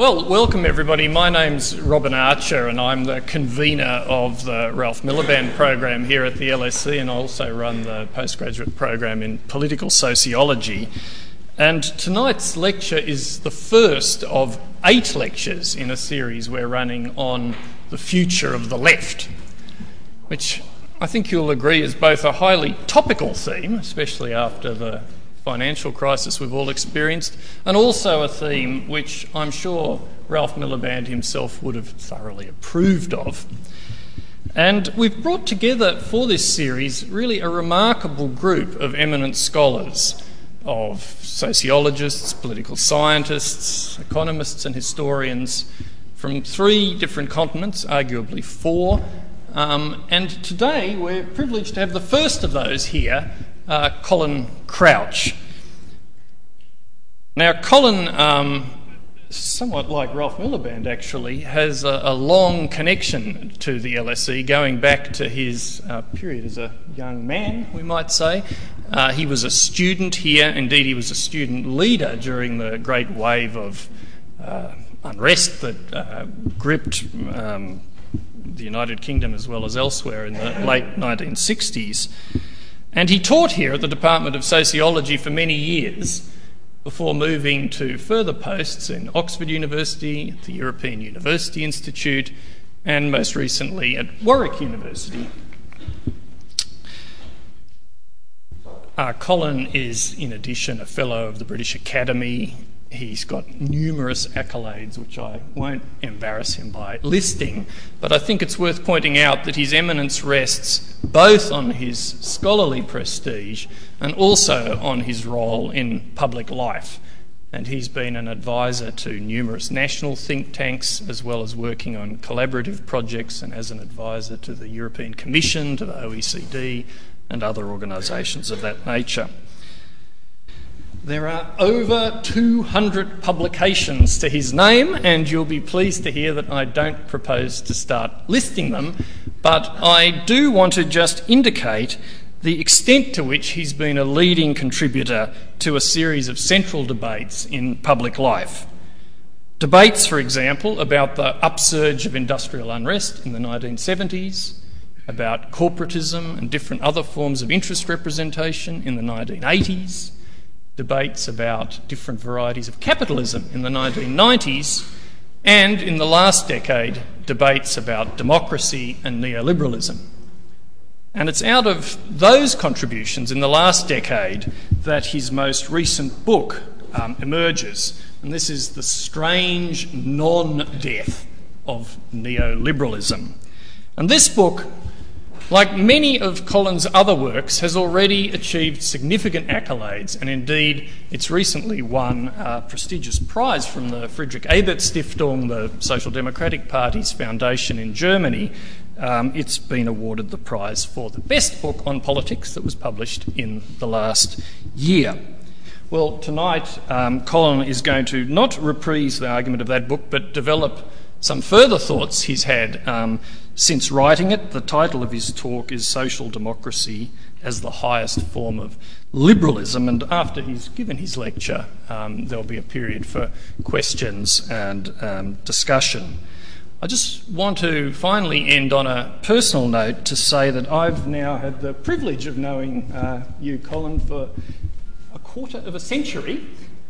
Well, welcome everybody. My name's Robin Archer and I'm the convener of the Ralph Miliband program here at the LSE, and I also run the postgraduate program in political sociology. And tonight's lecture is the first of 8 lectures in a series we're running on the future of the left, which I think you'll agree is both a highly topical theme, especially after the financial crisis we've all experienced, and also a theme which I'm sure Ralph Miliband himself would have thoroughly approved of. And we've brought together for this series really a remarkable group of eminent scholars, of sociologists, political scientists, economists and historians from 3 different continents, arguably 4, and today we're privileged to have the first of those here, Colin Crouch. Now, Colin, somewhat like Ralph Miliband actually, has a long connection to the LSE going back to his period as a young man, we might say. He was a student here. Indeed, he was a student leader during the great wave of unrest that gripped the United Kingdom as well as elsewhere in the late 1960s. And he taught here at the Department of Sociology for many years before moving to further posts in Oxford University, the European University Institute, and most recently at Warwick University. Colin is, in addition, a Fellow of the British Academy. He's got numerous accolades, which I won't embarrass him by listing, but I think it's worth pointing out that his eminence rests both on his scholarly prestige and also on his role in public life. And he's been an advisor to numerous national think tanks, as well as working on collaborative projects and as an advisor to the European Commission, to the OECD, and other organisations of that nature. There are over 200 publications to his name, and you'll be pleased to hear that I don't propose to start listing them, but I do want to just indicate the extent to which he's been a leading contributor to a series of central debates in public life. Debates, for example, about the upsurge of industrial unrest in the 1970s, about corporatism and different other forms of interest representation in the 1980s, debates about different varieties of capitalism in the 1990s, and in the last decade, debates about democracy and neoliberalism. And it's out of those contributions in the last decade that his most recent book emerges, and this is The Strange Non-Death of Neoliberalism. And this book, like many of Colin's other works, has already achieved significant accolades, and indeed it's recently won a prestigious prize from the Friedrich Ebert Stiftung, the Social Democratic Party's foundation in Germany. It's been awarded the prize for the best book on politics that was published in the last year. Well, tonight Colin is going to not reprise the argument of that book, but develop some further thoughts he's had since writing it. The title of his talk is Social Democracy as the Highest Form of Liberalism, and after he's given his lecture, there'll be a period for questions and discussion. I just want to finally end on a personal note to say that I've now had the privilege of knowing you, Colin, for a quarter of a century.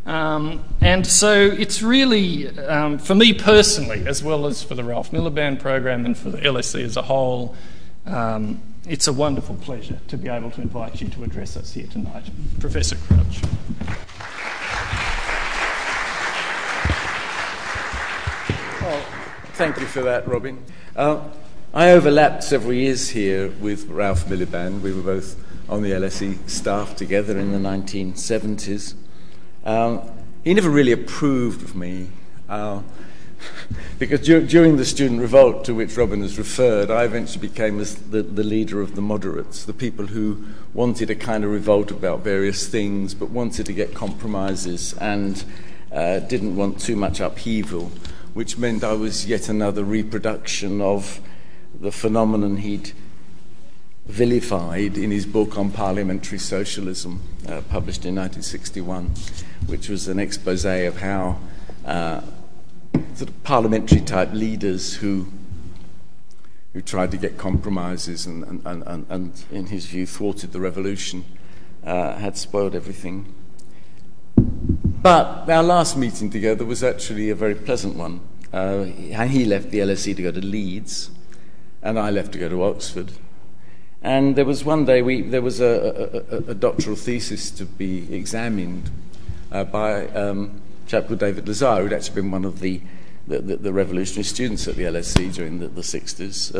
And so it's really, for me personally, as well as for the Ralph Miliband program and for the LSE as a whole, it's a wonderful pleasure to be able to invite you to address us here tonight. Professor Crouch. Well, thank you for that, Robin. I overlapped several years here with Ralph Miliband. We were both on the LSE staff together in the 1970s. He never really approved of me because during the student revolt to which Robin has referred, I eventually became as the leader of the moderates, the people who wanted a kind of revolt about various things but wanted to get compromises and didn't want too much upheaval, which meant I was yet another reproduction of the phenomenon he'd vilified in his book on Parliamentary Socialism, published in 1961, which was an exposé of how sort of parliamentary type leaders who tried to get compromises and in his view thwarted the revolution, had spoiled everything. But our last meeting together was actually a very pleasant one. He left the LSE to go to Leeds, and I left to go to Oxford. And there was one day there was a doctoral thesis to be examined by a chap called David Lazar, who'd actually been one of the revolutionary students at the LSE during the 60s.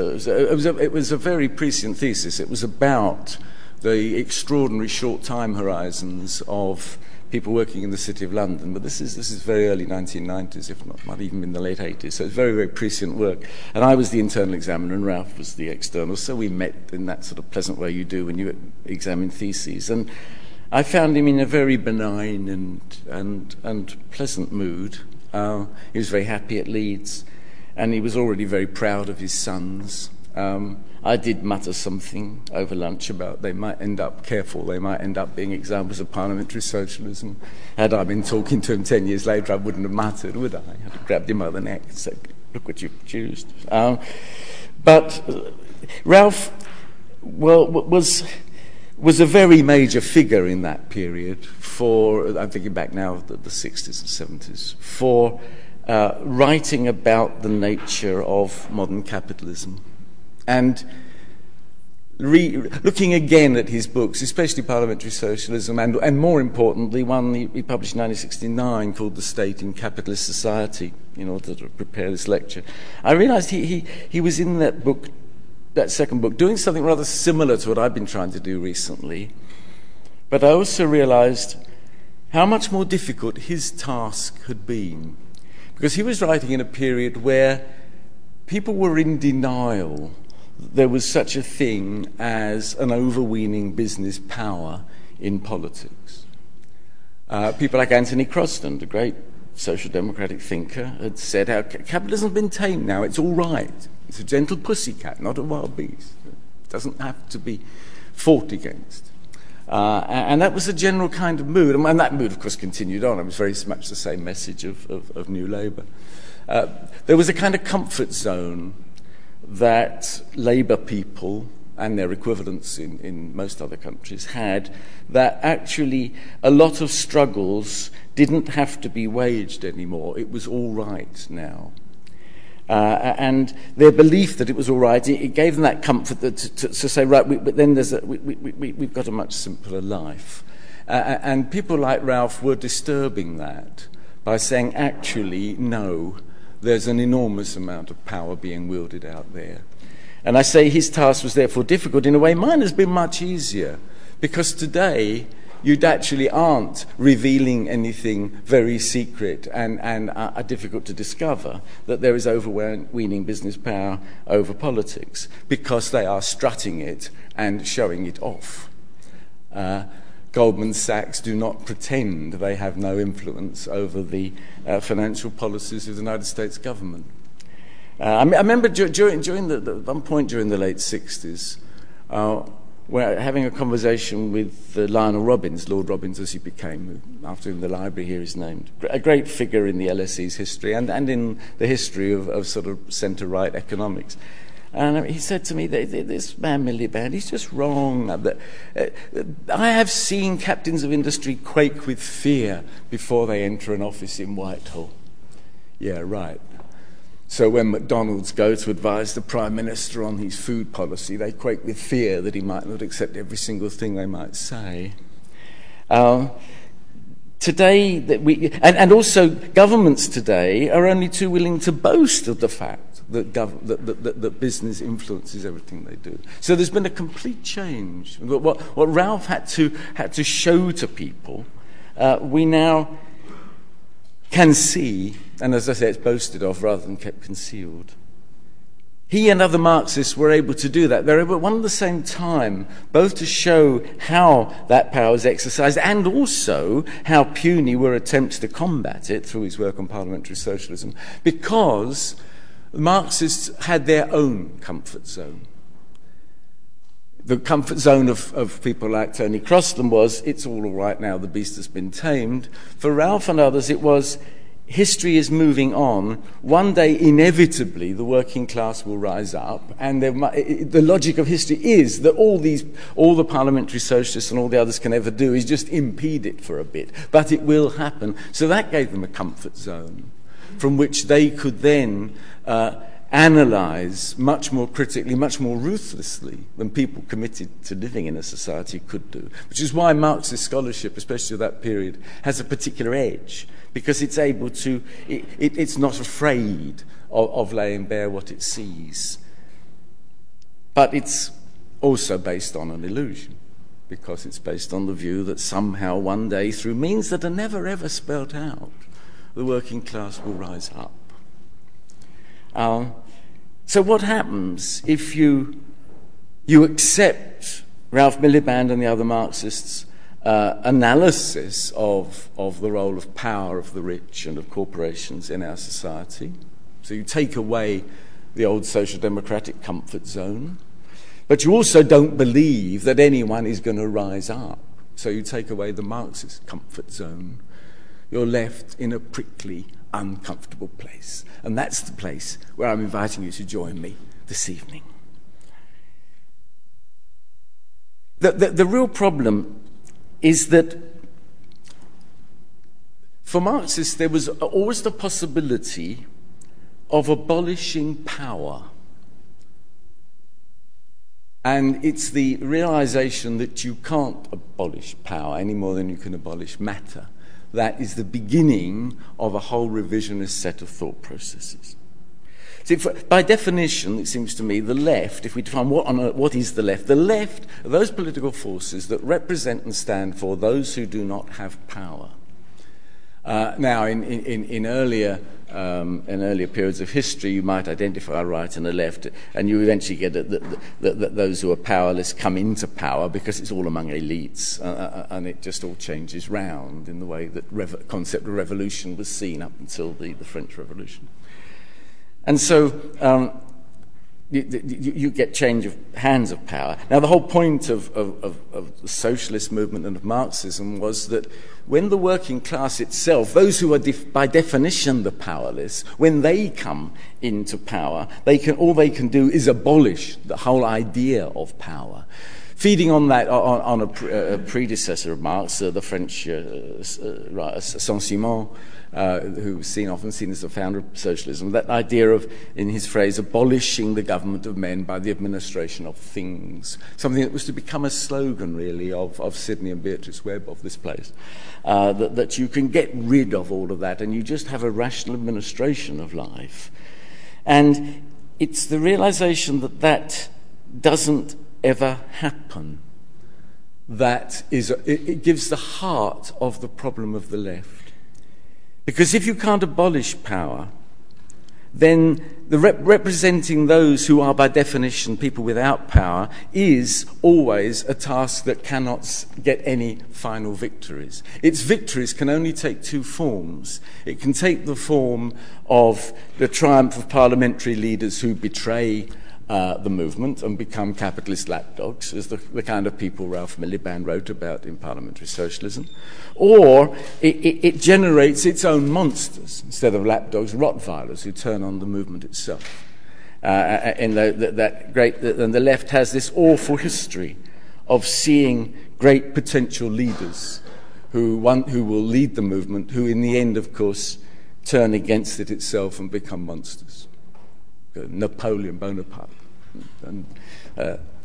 It was a very prescient thesis. It was about the extraordinary short time horizons of people working in the City of London, but this is very early 1990s, if not, might even in the late 80s, so it's very, very prescient work. And I was the internal examiner and Ralph was the external, so we met in that sort of pleasant way you do when you examine theses. And I found him in a very benign and pleasant mood. He was very happy at Leeds, and he was already very proud of his sons. I did mutter something over lunch about they might end up being examples of parliamentary socialism. Had I been talking to him 10 years later, I wouldn't have muttered, would I? I'd have grabbed him by the neck and said, look what you've produced. But Ralph, well, was a very major figure in that period for, I'm thinking back now, the 60s and 70s, for writing about the nature of modern capitalism. And looking again at his books, especially Parliamentary Socialism, and more importantly, one he published in 1969 called The State in Capitalist Society, in order to prepare this lecture, I realised he was in that book, that second book, doing something rather similar to what I've been trying to do recently. But I also realised how much more difficult his task had been, because he was writing in a period where people were in denial there was such a thing as an overweening business power in politics. People like Anthony Crosland, a great social democratic thinker, had said how capitalism's been tamed now, it's all right. It's a gentle pussycat, not a wild beast. It doesn't have to be fought against. And that was a general kind of mood, and that mood, of course, continued on. It was very much the same message of New Labour. There was a kind of comfort zone that Labour people and their equivalents in most other countries had, that actually a lot of struggles didn't have to be waged anymore. It was all right now. And their belief that it was all right, it gave them that comfort that to say, right, we've got a much simpler life. And people like Ralph were disturbing that by saying, actually, no, there's an enormous amount of power being wielded out there. And I say his task was therefore difficult. In a way, mine has been much easier, because today you actually aren't revealing anything very secret and difficult to discover, that there is overweening business power over politics, because they are strutting it and showing it off. Goldman Sachs do not pretend they have no influence over the financial policies of the United States government. I remember during one point during the late 60s, we're having a conversation with Lionel Robbins, Lord Robbins as he became, after him the library here is named, a great figure in the LSE's history and in the history of sort of centre-right economics. And he said to me, this man Miliband, he's just wrong. I have seen captains of industry quake with fear before they enter an office in Whitehall. Yeah, right. So when McDonald's go to advise the Prime Minister on his food policy, they quake with fear that he might not accept every single thing they might say. Today, and also governments today are only too willing to boast of the fact that business influences everything they do. So there's been a complete change. What Ralph had to show to people, we now can see, and as I say, it's boasted of rather than kept concealed. He and other Marxists were able to do that. They were able at one and the same time both to show how that power is exercised and also how puny were attempts to combat it through his work on parliamentary socialism, because Marxists had their own comfort zone. The comfort zone of people like Tony Crosland was, it's all right now, the beast has been tamed. For Ralph and others, it was, history is moving on. One day, inevitably, the working class will rise up, and the logic of history is that all the parliamentary socialists and all the others can ever do is just impede it for a bit. But it will happen. So that gave them a comfort zone from which they could then analyse much more critically, much more ruthlessly than people committed to living in a society could do, which is why Marxist scholarship, especially of that period, has a particular edge, because it's able to, it's not afraid of laying bare what it sees. But it's also based on an illusion, because it's based on the view that somehow one day, through means that are never ever spelled out, the working class will rise up. So what happens if you accept Ralph Miliband and the other Marxists' analysis of the role of power of the rich and of corporations in our society? So you take away the old social democratic comfort zone, but you also don't believe that anyone is going to rise up. So you take away the Marxist comfort zone. You're left in a prickly, uncomfortable place. And that's the place where I'm inviting you to join me this evening. The real problem is that for Marxists there was always the possibility of abolishing power. And it's the realization that you can't abolish power any more than you can abolish matter. That is the beginning of a whole revisionist set of thought processes. See, by definition, it seems to me, the left, if we define what is the left are those political forces that represent and stand for those who do not have power. Now, in earlier periods of history, you might identify a right and a left, and you eventually get that those who are powerless come into power because it's all among elites, and it just all changes round in the way that the concept of revolution was seen up until the French Revolution. And so you get change of hands of power. Now, the whole point of the socialist movement and of Marxism was that when the working class itself, those who are by definition the powerless, when they come into power, all they can do is abolish the whole idea of power. Feeding on that, on a predecessor of Marx, the French Saint-Simon, who's often seen as the founder of socialism, that idea of, in his phrase, abolishing the government of men by the administration of things, something that was to become a slogan, really, of Sidney and Beatrice Webb, of this place, that you can get rid of all of that and you just have a rational administration of life. And it's the realization that doesn't ever happen that is it gives the heart of the problem of the left, because if you can't abolish power, then the representing those who are by definition people without power is always a task that cannot get any final victories. Its victories can only take two forms. It can take the form of the triumph of parliamentary leaders who betray the movement and become capitalist lapdogs, as the kind of people Ralph Miliband wrote about in Parliamentary Socialism, or it generates its own monsters instead of lapdogs, Rottweilers who turn on the movement itself. And the left has this awful history of seeing great potential leaders who will lead the movement, who in the end, of course, turn against it itself and become monsters. Napoleon Bonaparte, and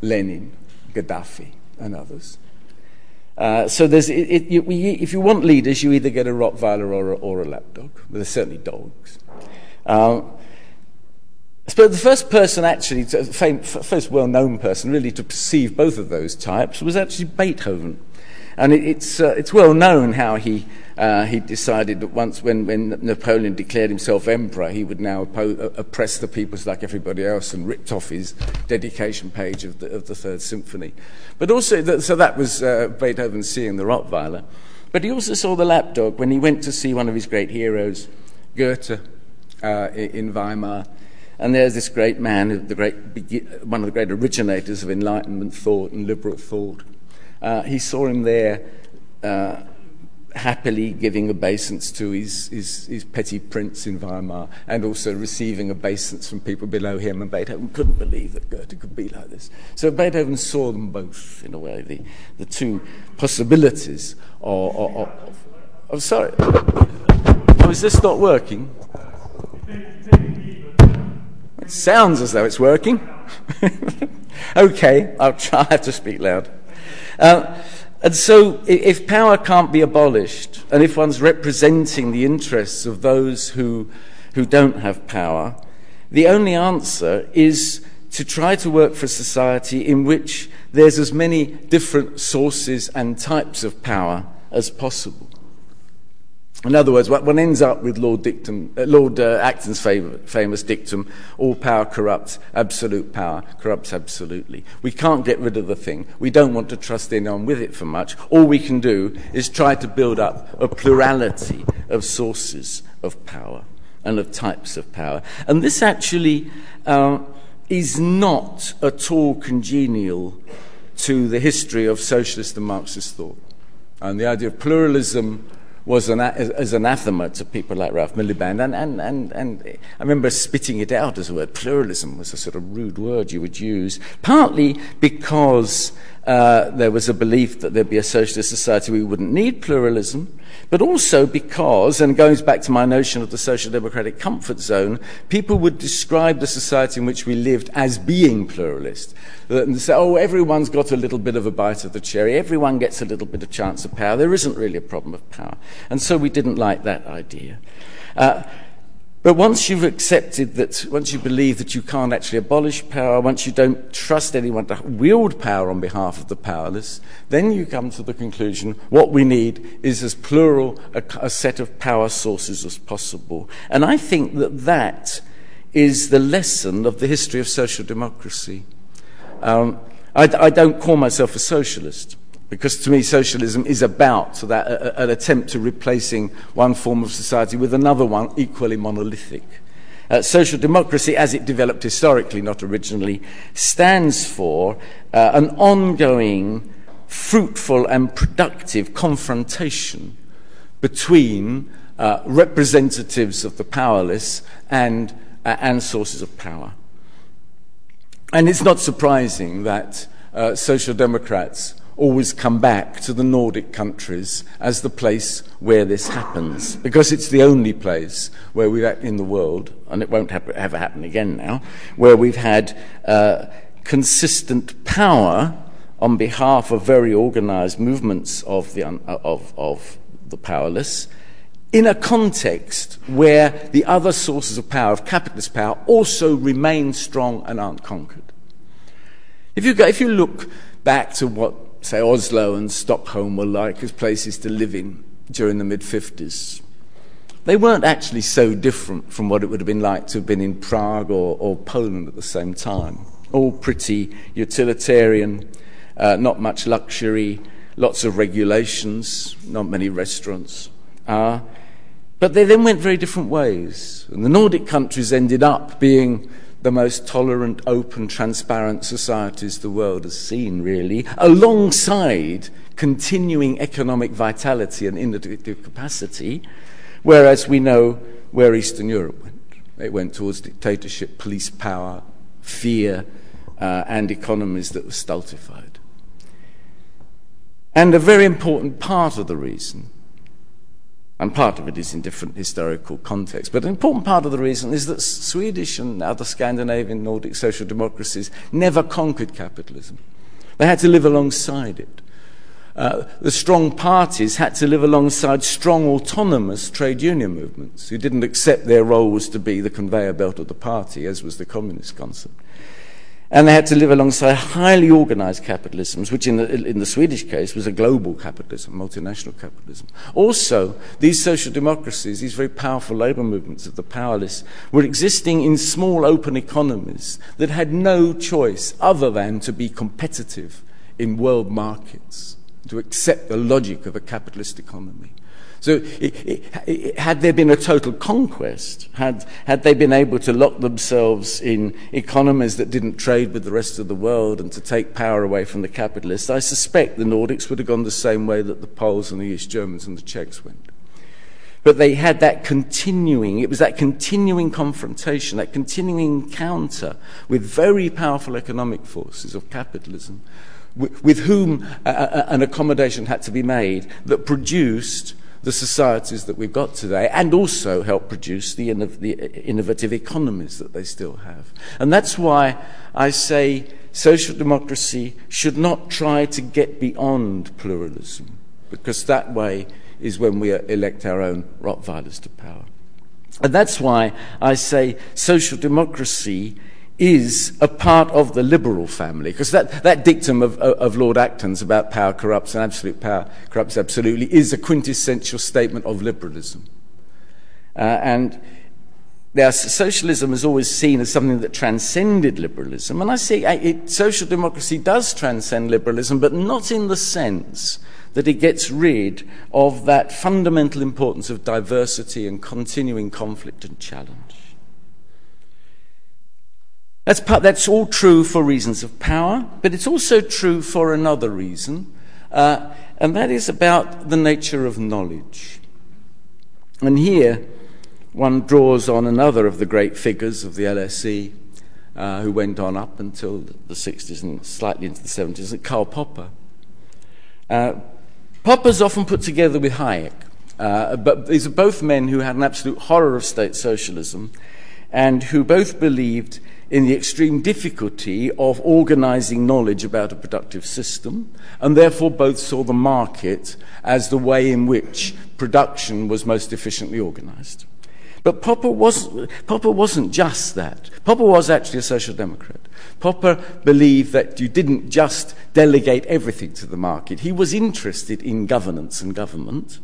Lenin, Gaddafi, and others. So if you want leaders, you either get a Rottweiler or a lapdog. But they're certainly dogs. But the first person, actually, first well-known person, really, to perceive both of those types was actually Beethoven. And it's well known how he decided that once when Napoleon declared himself emperor, he would now oppress the peoples like everybody else, and ripped off his dedication page of the Third Symphony. But also, so that was Beethoven seeing the Rottweiler. But he also saw the lapdog when he went to see one of his great heroes, Goethe, in Weimar. And there's this great man, one of the great originators of Enlightenment thought and liberal thought. He saw him there happily giving obeisance to his petty prince in Weimar, and also receiving obeisance from people below him. And Beethoven couldn't believe that Goethe could be like this. So Beethoven saw them both, in a way, the two possibilities of I'm sorry. Oh, is this not working? It sounds as though it's working. Okay, I'll try to speak loud. And so if power can't be abolished, and if one's representing the interests of those who don't have power, the only answer is to try to work for a society in which there's as many different sources and types of power as possible. In other words, one ends up with Lord Acton's famous dictum, all power corrupts, absolute power corrupts absolutely. We can't get rid of the thing. We don't want to trust anyone with it for much. All we can do is try to build up a plurality of sources of power and of types of power. And this actually is not at all congenial to the history of socialist and Marxist thought. And the idea of pluralism was as anathema to people like Ralph Miliband. And I remember spitting it out as a word. Pluralism was a sort of rude word you would use, partly because there was a belief that there'd be a socialist society where we wouldn't need pluralism, but also because, and it goes back to my notion of the social democratic comfort zone, people would describe the society in which we lived as being pluralist. And say, oh, everyone's got a little bit of a bite of the cherry, everyone gets a little bit of chance of power, there isn't really a problem of power. And so we didn't like that idea. But once you've accepted that, once you believe that you can't actually abolish power, once you don't trust anyone to wield power on behalf of the powerless, then you come to the conclusion what we need is as plural a set of power sources as possible. And I think that that is the lesson of the history of social democracy. I don't call myself a socialist, because to me socialism is about that, an attempt to replacing one form of society with another one equally monolithic. Social democracy, as it developed historically, not originally, stands for an ongoing, fruitful and productive confrontation between representatives of the powerless and sources of power. And it's not surprising that social democrats always come back to the Nordic countries as the place where this happens, because it's the only place where we've had in the world, and it won't ever happen again now, where we've had consistent power on behalf of very organised movements of the powerless, in a context where the other sources of power, of capitalist power, also remain strong and aren't conquered. If you look back to what, say, Oslo and Stockholm were like as places to live in during the mid-50s. They weren't actually so different from what it would have been like to have been in Prague or Poland at the same time. All pretty utilitarian, not much luxury, lots of regulations, not many restaurants. But they then went very different ways. And the Nordic countries ended up being the most tolerant, open, transparent societies the world has seen, really, alongside continuing economic vitality and innovative capacity, whereas we know where Eastern Europe went. It went towards dictatorship, police power, fear, and economies that were stultified. And a very important part of the reason, and part of it is in different historical contexts, but an important part of the reason is that Swedish and other Scandinavian Nordic social democracies never conquered capitalism. They had to live alongside it. The strong parties had to live alongside strong autonomous trade union movements who didn't accept their role was to be the conveyor belt of the party, as was the communist concept. And they had to live alongside highly organized capitalisms, which in the Swedish case was a global capitalism, multinational capitalism. Also, these social democracies, these very powerful labor movements of the powerless, were existing in small open economies that had no choice other than to be competitive in world markets, to accept the logic of a capitalist economy. So had there been a total conquest, had they been able to lock themselves in economies that didn't trade with the rest of the world and to take power away from the capitalists, I suspect the Nordics would have gone the same way that the Poles and the East Germans and the Czechs went. But they had that continuing confrontation, that continuing encounter with very powerful economic forces of capitalism, with whom an accommodation had to be made that produced the societies that we've got today and also helped produce the innovative economies that they still have. And that's why I say social democracy should not try to get beyond pluralism, because that way is when we elect our own Rottweilers to power. And that's why I say social democracy is a part of the liberal family, because that dictum of Lord Acton's about power corrupts and absolute power corrupts absolutely is a quintessential statement of liberalism. And now, socialism is always seen as something that transcended liberalism, and I see social democracy does transcend liberalism, but not in the sense that it gets rid of that fundamental importance of diversity and continuing conflict and challenge. That's all true for reasons of power, but it's also true for another reason, and that is about the nature of knowledge. And here one draws on another of the great figures of the LSE, who went on up until the 60s and slightly into the 70s, Karl Popper. Popper's often put together with Hayek, but these are both men who had an absolute horror of state socialism and who both believed in the extreme difficulty of organizing knowledge about a productive system, and therefore both saw the market as the way in which production was most efficiently organized. But Popper wasn't just that. Popper was actually a social democrat. Popper believed that you didn't just delegate everything to the market. He was interested in governance and government.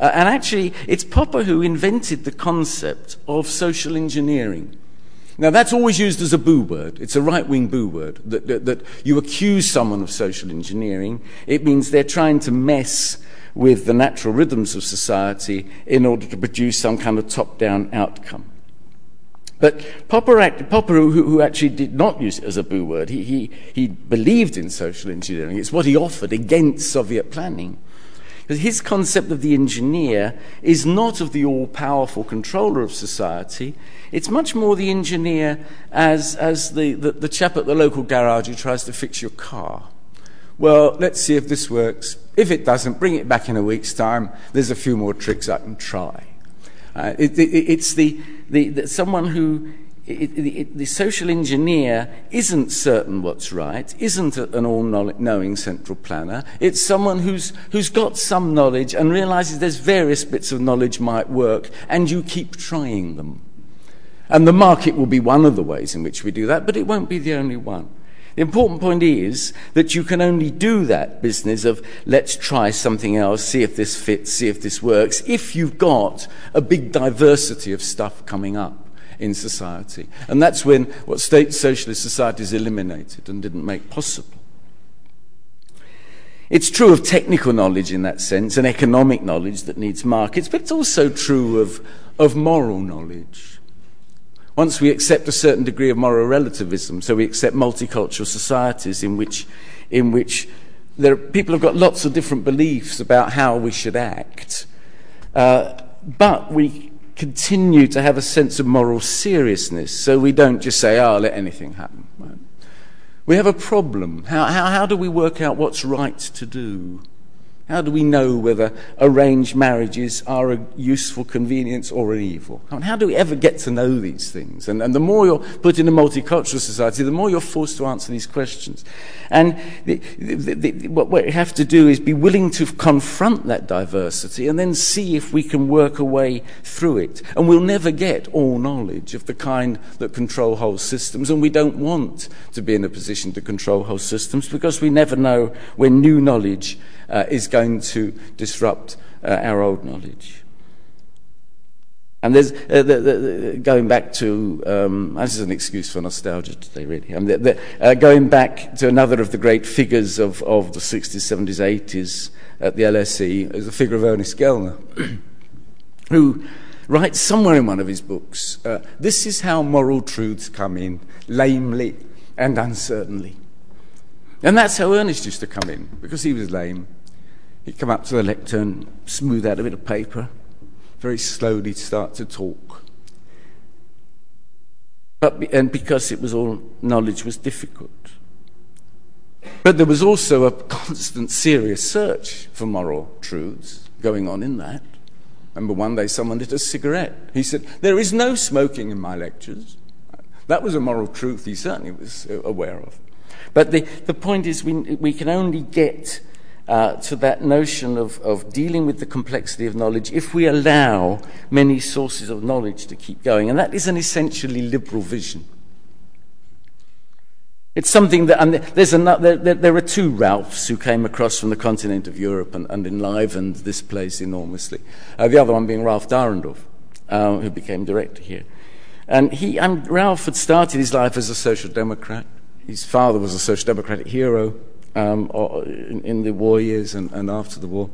And actually, it's Popper who invented the concept of social engineering. Now, that's always used as a boo word. It's a right-wing boo word, that you accuse someone of social engineering. It means they're trying to mess with the natural rhythms of society in order to produce some kind of top-down outcome. But Popper, who actually did not use it as a boo word, he believed in social engineering. It's what he offered against Soviet planning. Because his concept of the engineer is not of the all-powerful controller of society. It's much more the engineer as the chap at the local garage who tries to fix your car. Well, let's see if this works. If it doesn't, bring it back in a week's time. There's a few more tricks I can try. The social engineer isn't certain what's right, isn't an all-knowing central planner. It's someone who's got some knowledge and realizes there's various bits of knowledge might work, and you keep trying them. And the market will be one of the ways in which we do that, but it won't be the only one. The important point is that you can only do that business of let's try something else, see if this fits, see if this works, if you've got a big diversity of stuff coming up in society. And that's when what state socialist societies eliminated and didn't make possible. It's true of technical knowledge in that sense, and economic knowledge that needs markets, but it's also true of moral knowledge. Once we accept a certain degree of moral relativism, so we accept multicultural societies in which there are, people have got lots of different beliefs about how we should act, but we continue to have a sense of moral seriousness, so we don't just say, oh, let anything happen. Right? We have a problem. How do we work out what's right to do? How do we know whether arranged marriages are a useful convenience or an evil? I mean, how do we ever get to know these things? And the more you're put in a multicultural society, the more you're forced to answer these questions. And what we have to do is be willing to confront that diversity and then see if we can work a way through it. And we'll never get all knowledge of the kind that control whole systems, and we don't want to be in a position to control whole systems, because we never know when new knowledge is going to disrupt our old knowledge. And there's going back to this is an excuse for nostalgia today, really. Going back to another of the great figures of the 60s, 70s, 80s at the LSE is the figure of Ernest Gellner, who writes somewhere in one of his books, this is how moral truths come in, lamely and uncertainly. And that's how Ernest used to come in, because he was lame. He'd come up to the lectern, smooth out a bit of paper, very slowly start to talk. And because it was all, knowledge was difficult. But there was also a constant serious search for moral truths going on in that. Remember one day someone lit a cigarette. He said, there is no smoking in my lectures. That was a moral truth he certainly was aware of. But the point is we can only get to that notion of dealing with the complexity of knowledge if we allow many sources of knowledge to keep going. And that is an essentially liberal vision. It's something that, and there are two Ralphs who came across from the continent of Europe and enlivened this place enormously. The other one being Ralph Dahrendorf, who became director here. And Ralph had started his life as a social democrat. His father was a social democratic hero in the war years and after the war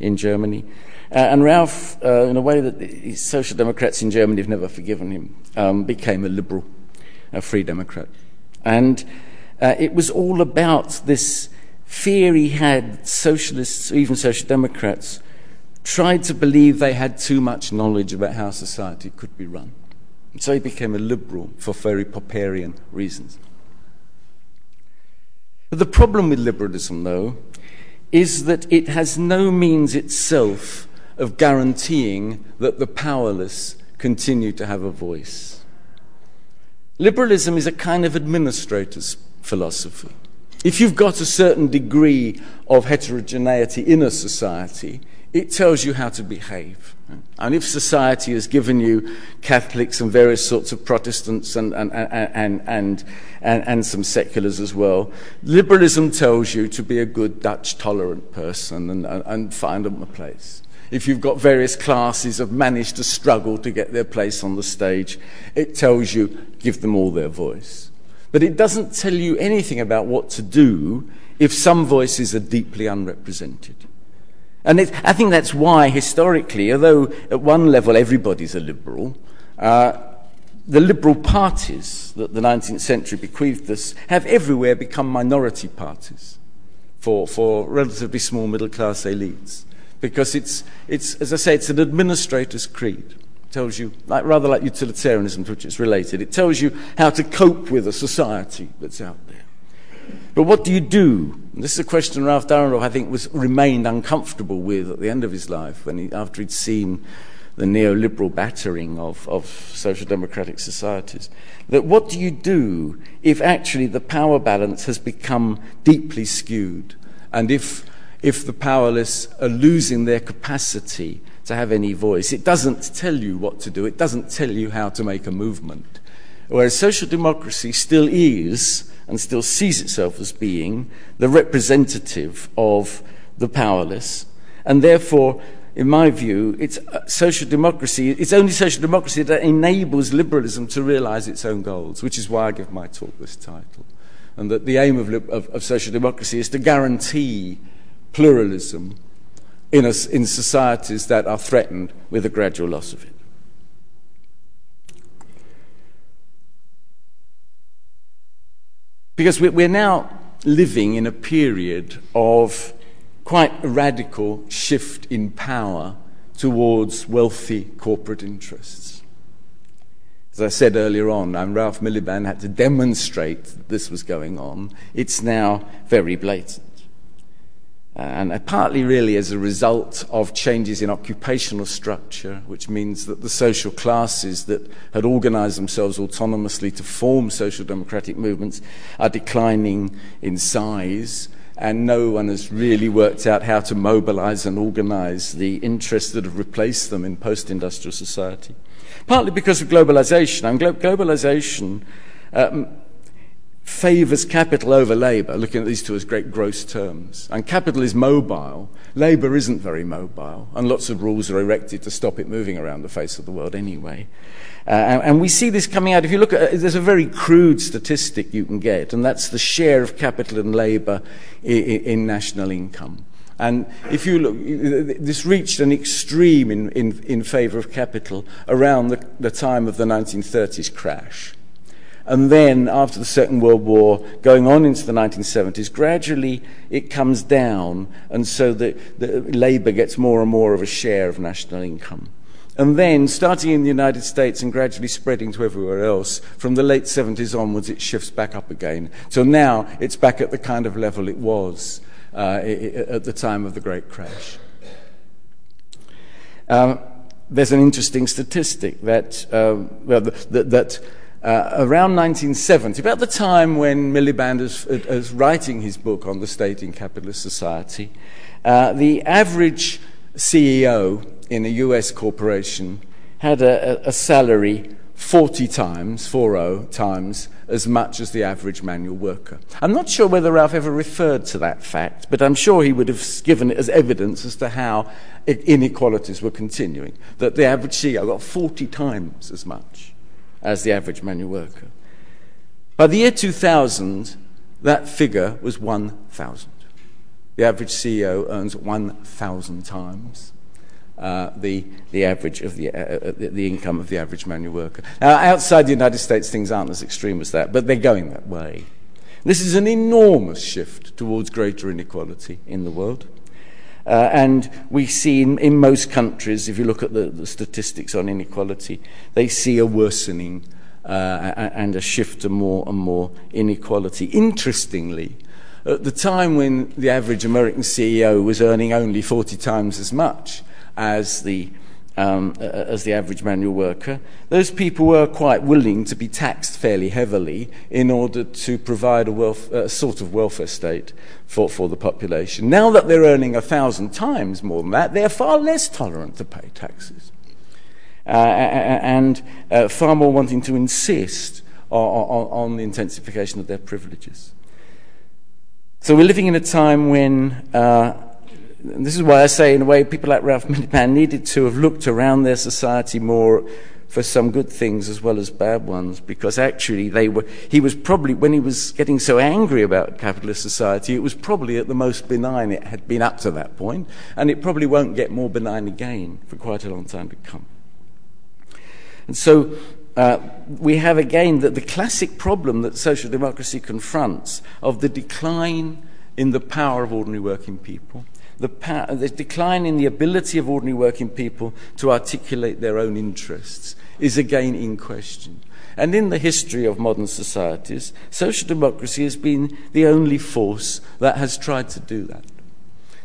in Germany. And Ralph, in a way that the social democrats in Germany have never forgiven him, became a liberal, a free democrat. And it was all about this fear he had socialists, even social democrats, tried to believe they had too much knowledge about how society could be run. And so he became a liberal for very Popperian reasons. The problem with liberalism, though, is that it has no means itself of guaranteeing that the powerless continue to have a voice. Liberalism is a kind of administrator's philosophy. If you've got a certain degree of heterogeneity in a society, it tells you how to behave. And if society has given you Catholics and various sorts of Protestants and some seculars as well, liberalism tells you to be a good Dutch tolerant person and find them a place. If you've got various classes have managed to struggle to get their place on the stage, it tells you give them all their voice. But it doesn't tell you anything about what to do if some voices are deeply unrepresented. And I think that's why, historically, although at one level everybody's a liberal, the liberal parties that the 19th century bequeathed us have everywhere become minority parties for relatively small middle-class elites. Because it's as I say, it's an administrator's creed. It tells you, rather like utilitarianism to which it's related, it tells you how to cope with a society that's out there. But what do you do? And this is a question Ralph Dahrendorf, I think, remained uncomfortable with at the end of his life, when after he'd seen the neoliberal battering of social democratic societies. That what do you do if actually the power balance has become deeply skewed, and if the powerless are losing their capacity to have any voice? It doesn't tell you what to do. It doesn't tell you how to make a movement. Whereas social democracy still is, and still sees itself as being, the representative of the powerless. And therefore, in my view, it's only social democracy that enables liberalism to realize its own goals, which is why I give my talk this title. And that the aim of social democracy is to guarantee pluralism in societies that are threatened with a gradual loss of it. Because we're now living in a period of quite a radical shift in power towards wealthy corporate interests. As I said earlier on, Ralph Miliband had to demonstrate that this was going on. It's now very blatant. And partly really as a result of changes in occupational structure, which means that the social classes that had organized themselves autonomously to form social democratic movements are declining in size, and no one has really worked out how to mobilize and organize the interests that have replaced them in post-industrial society. Partly because of globalization. Globalization favours capital over labour, looking at these two as great gross terms. And capital is mobile. Labour isn't very mobile, and lots of rules are erected to stop it moving around the face of the world anyway. And we see this coming out. If you look at it, there's a very crude statistic you can get, and that's the share of capital and labour in national income. And if you look, this reached an extreme in favour of capital around the time of the 1930s crash. And then, after the Second World War, going on into the 1970s, gradually it comes down, and so the labour gets more and more of a share of national income. And then, starting in the United States and gradually spreading to everywhere else, from the late 70s onwards, it shifts back up again. So now it's back at the kind of level it was at the time of the Great Crash. There's an interesting statistic that around 1970, about the time when Miliband is writing his book on the state in capitalist society, the average CEO in a US corporation had a salary 40 times as much as the average manual worker. I'm not sure whether Ralph ever referred to that fact, but I'm sure he would have given it as evidence as to how inequalities were continuing, that the average CEO got 40 times as much as the average manual worker. By the year 2000, that figure was 1,000. The average CEO earns 1,000 times the average of the income of the average manual worker. Now, outside the United States, things aren't as extreme as that, but they're going that way. This is an enormous shift towards greater inequality in the world. And we see in most countries, if you look at the statistics on inequality, they see a worsening and a shift to more and more inequality. Interestingly, at the time when the average American CEO was earning only 40 times as much as the average manual worker, those people were quite willing to be taxed fairly heavily in order to provide a sort of welfare state for the population. Now that they're earning 1,000 times more than that, they're far less tolerant to pay taxes and far more wanting to insist on the intensification of their privileges. So we're living in a time when... this is why I say, in a way, people like Ralph Miliband needed to have looked around their society more for some good things as well as bad ones, because actually he was probably, when he was getting so angry about capitalist society, it was probably at the most benign it had been up to that point, and it probably won't get more benign again for quite a long time to come. And so we have again the classic problem that social democracy confronts of the decline in the power of ordinary working people, the decline in the ability of ordinary working people to articulate their own interests is again in question. And in the history of modern societies, social democracy has been the only force that has tried to do that.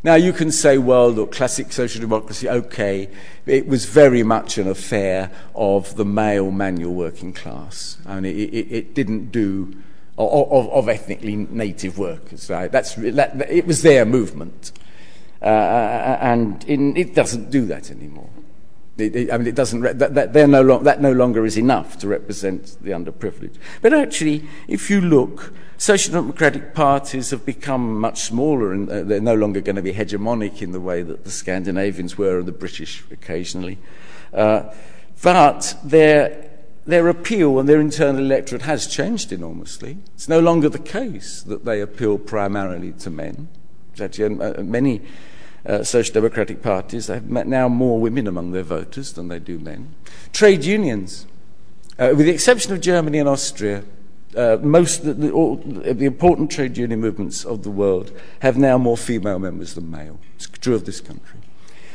Now, you can say, well, look, classic social democracy, okay, it was very much an affair of the male manual working class, and it didn't do... Of ethnically native workers, right? It was their movement. And it doesn't do that anymore. It doesn't. That no longer is enough to represent the underprivileged. But actually, if you look, social democratic parties have become much smaller, and they're no longer going to be hegemonic in the way that the Scandinavians were and the British occasionally. But their appeal and their internal electorate has changed enormously. It's no longer the case that they appeal primarily to men. Actually, many social democratic parties have now more women among their voters than they do men. Trade unions, with the exception of Germany and Austria, most of the important trade union movements of the world have now more female members than male. It's true of this country.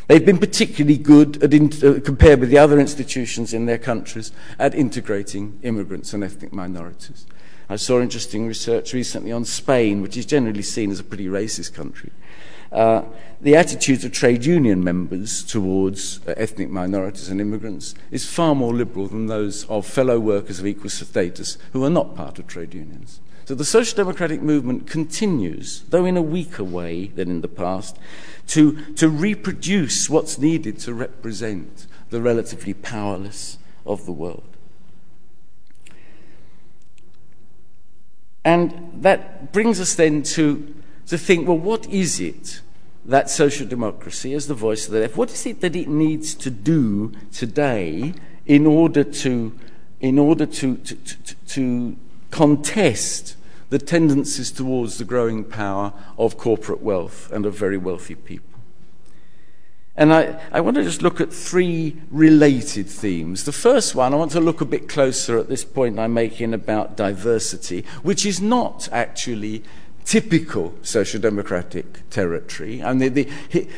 They've been particularly good, compared with the other institutions in their countries, at integrating immigrants and ethnic minorities. I saw interesting research recently on Spain, which is generally seen as a pretty racist country. The attitudes of trade union members towards ethnic minorities and immigrants is far more liberal than those of fellow workers of equal status who are not part of trade unions. So the social democratic movement continues, though in a weaker way than in the past, to reproduce what's needed to represent the relatively powerless of the world. And that brings us then to think, well, what is it that social democracy, as the voice of the left, what is it that it needs to do today in order to contest the tendencies towards the growing power of corporate wealth and of very wealthy people? And I want to just look at three related themes. The first one, I want to look a bit closer at this point I'm making about diversity, which is not actually typical social democratic territory. I mean,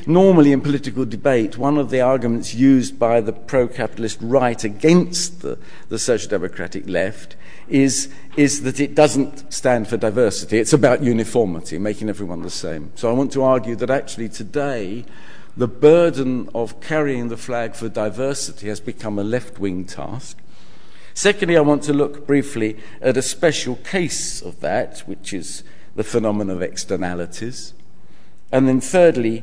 normally in political debate, one of the arguments used by the pro-capitalist right against the social democratic left is that it doesn't stand for diversity. It's about uniformity, making everyone the same. So I want to argue that actually today, the burden of carrying the flag for diversity has become a left-wing task. Secondly, I want to look briefly at a special case of that, which is the phenomenon of externalities. And then thirdly,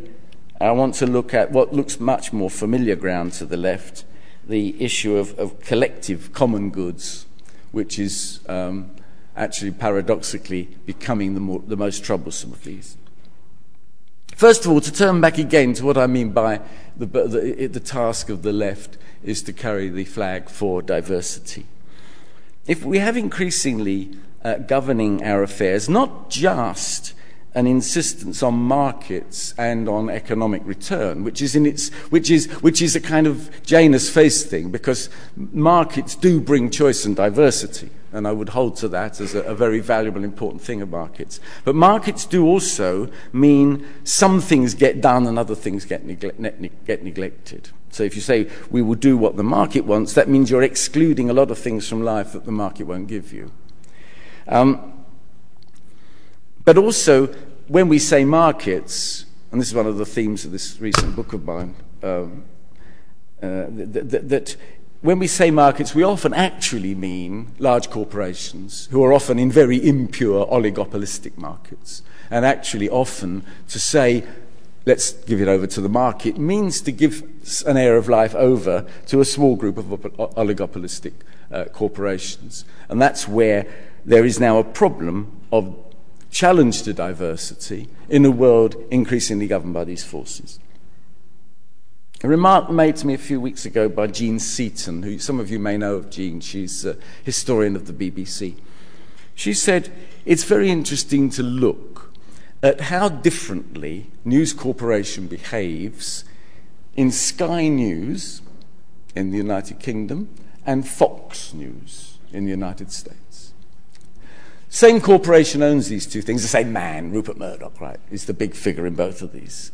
I want to look at what looks much more familiar ground to the left, the issue of collective common goods, which is actually paradoxically becoming the most troublesome of these. First of all, to turn back again to what I mean by the task of the left is to carry the flag for diversity. If we have increasingly governing our affairs, not just an insistence on markets and on economic return, which is a kind of Janus face thing, because markets do bring choice and diversity, and I would hold to that as a very valuable, important thing of markets. But markets do also mean some things get done and other things get neglected. So if you say, we will do what the market wants, that means you're excluding a lot of things from life that the market won't give you. But also, when we say markets, and this is one of the themes of this recent book of mine, that when we say markets, we often actually mean large corporations, who are often in very impure oligopolistic markets. And actually often to say, let's give it over to the market, means to give an air of life over to a small group of oligopolistic corporations. And that's where there is now a problem of challenge to diversity in a world increasingly governed by these forces. A remark made to me a few weeks ago by Jean Seaton, who some of you may know of Jean, she's a historian of the BBC. She said, it's very interesting to look at how differently news corporation behaves in Sky News in the United Kingdom and Fox News in the United States. Same corporation owns these two things. The same man, Rupert Murdoch, right, is the big figure in both of these.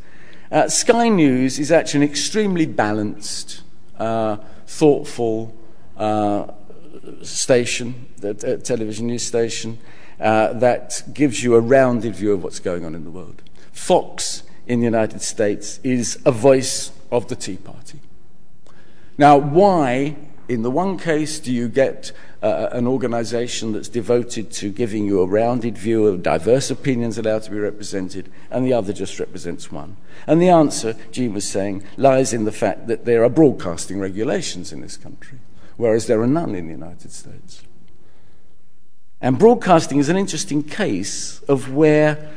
Sky News is actually an extremely balanced, thoughtful station, television news station, that gives you a rounded view of what's going on in the world. Fox in the United States is a voice of the Tea Party. Now, why, in the one case, do you get an organization that's devoted to giving you a rounded view of diverse opinions allowed to be represented, and the other just represents one? And the answer, Jean was saying, lies in the fact that there are broadcasting regulations in this country, whereas there are none in the United States. And broadcasting is an interesting case of where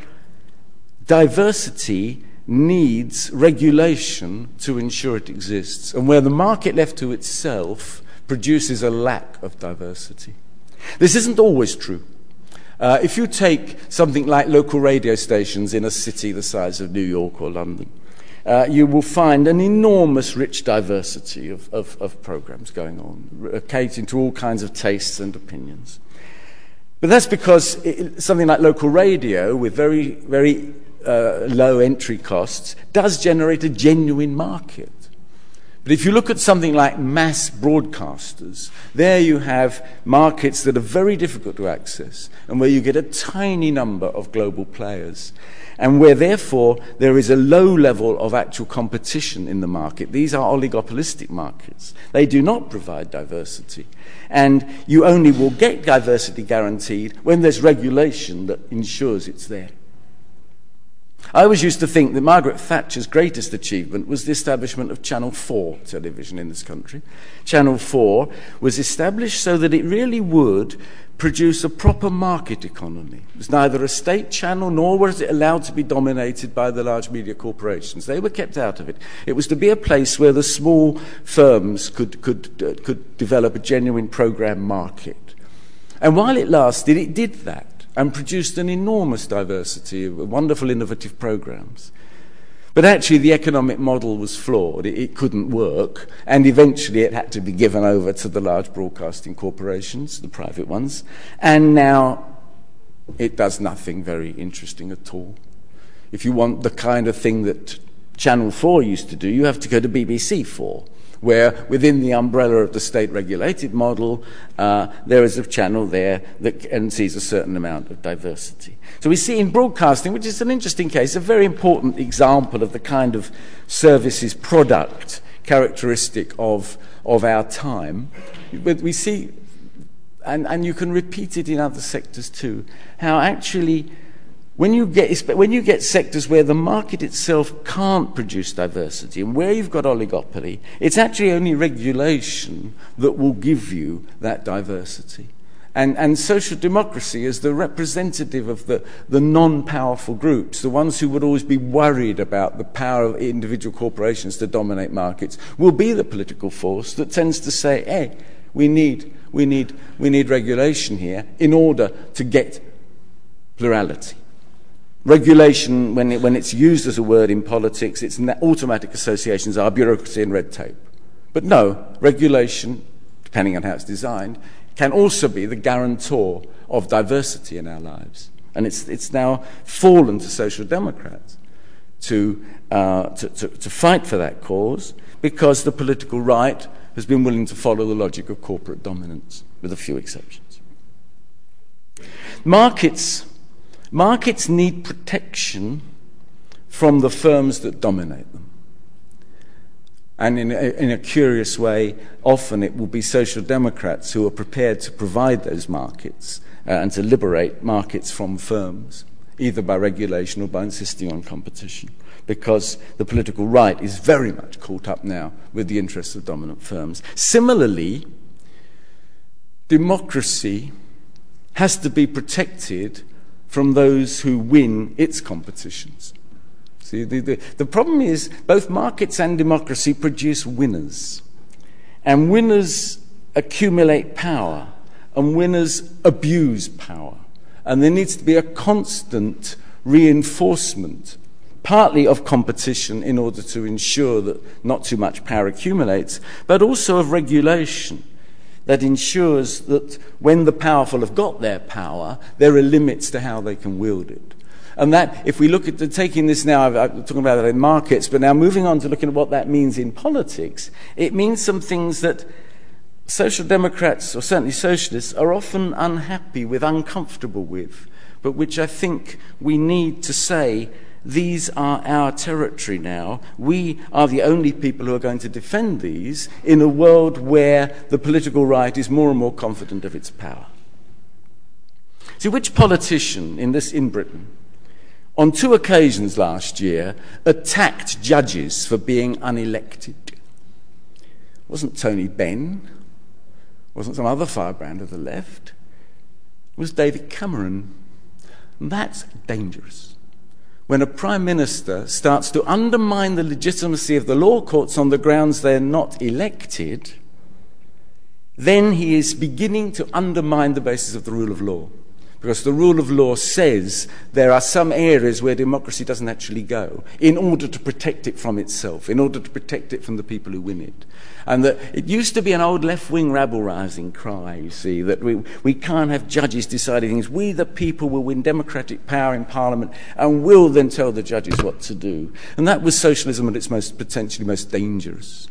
diversity needs regulation to ensure it exists, and where the market left to itself produces a lack of diversity. This isn't always true. If you take something like local radio stations in a city the size of New York or London, you will find an enormous rich diversity of programs going on, catering to all kinds of tastes and opinions. But that's because something like local radio, with very, very low entry costs, does generate a genuine market. But if you look at something like mass broadcasters, there you have markets that are very difficult to access, and where you get a tiny number of global players, and where therefore there is a low level of actual competition in the market. These are oligopolistic markets. They do not provide diversity. And you only will get diversity guaranteed when there's regulation that ensures it's there. I always used to think that Margaret Thatcher's greatest achievement was the establishment of Channel 4 television in this country. Channel 4 was established so that it really would produce a proper market economy. It was neither a state channel nor was it allowed to be dominated by the large media corporations. They were kept out of it. It was to be a place where the small firms could develop a genuine program market. And while it lasted, it did that, and produced an enormous diversity of wonderful innovative programs. But actually the economic model was flawed. It couldn't work, and eventually it had to be given over to the large broadcasting corporations, the private ones, and now it does nothing very interesting at all. If you want the kind of thing that Channel 4 used to do, you have to go to BBC 4. Where within the umbrella of the state-regulated model, there is a channel there that sees a certain amount of diversity. So we see in broadcasting, which is an interesting case, a very important example of the kind of services product characteristic of our time. But we see, and you can repeat it in other sectors too, how actually When you get sectors where the market itself can't produce diversity and where you've got oligopoly, it's actually only regulation that will give you that diversity. And social democracy is the representative of the non-powerful groups, the ones who would always be worried about the power of individual corporations to dominate markets, will be the political force that tends to say, hey, we need regulation here in order to get plurality. Regulation, when it's used as a word in politics, its automatic associations are bureaucracy and red tape. But no, regulation, depending on how it's designed, can also be the guarantor of diversity in our lives. And it's now fallen to social democrats to fight for that cause, because the political right has been willing to follow the logic of corporate dominance, with a few exceptions. Markets need protection from the firms that dominate them. And in a curious way, often it will be social democrats who are prepared to provide those markets and to liberate markets from firms, either by regulation or by insisting on competition, because the political right is very much caught up now with the interests of dominant firms. Similarly, democracy has to be protected from those who win its competitions. See, the problem is both markets and democracy produce winners. And winners accumulate power, and winners abuse power. And there needs to be a constant reinforcement, partly of competition in order to ensure that not too much power accumulates, but also of regulation that ensures that when the powerful have got their power, there are limits to how they can wield it. And that, if we look at taking this now, I'm talking about that in markets, but now moving on to looking at what that means in politics, it means some things that social democrats, or certainly socialists, are often unhappy with, uncomfortable with, but which I think we need to say, these are our territory now. We are the only people who are going to defend these in a world where the political right is more and more confident of its power. So which politician in Britain, on two occasions last year, attacked judges for being unelected? It wasn't Tony Benn, it wasn't some other firebrand of the left, it was David Cameron. And that's dangerous. When a prime minister starts to undermine the legitimacy of the law courts on the grounds they're not elected, then he is beginning to undermine the basis of the rule of law. Because the rule of law says there are some areas where democracy doesn't actually go in order to protect it from itself, in order to protect it from the people who win it. And that it used to be an old left-wing rabble-rousing cry, you see, that we can't have judges deciding things. We, the people, will win democratic power in Parliament and will then tell the judges what to do. And that was socialism at its potentially most dangerous.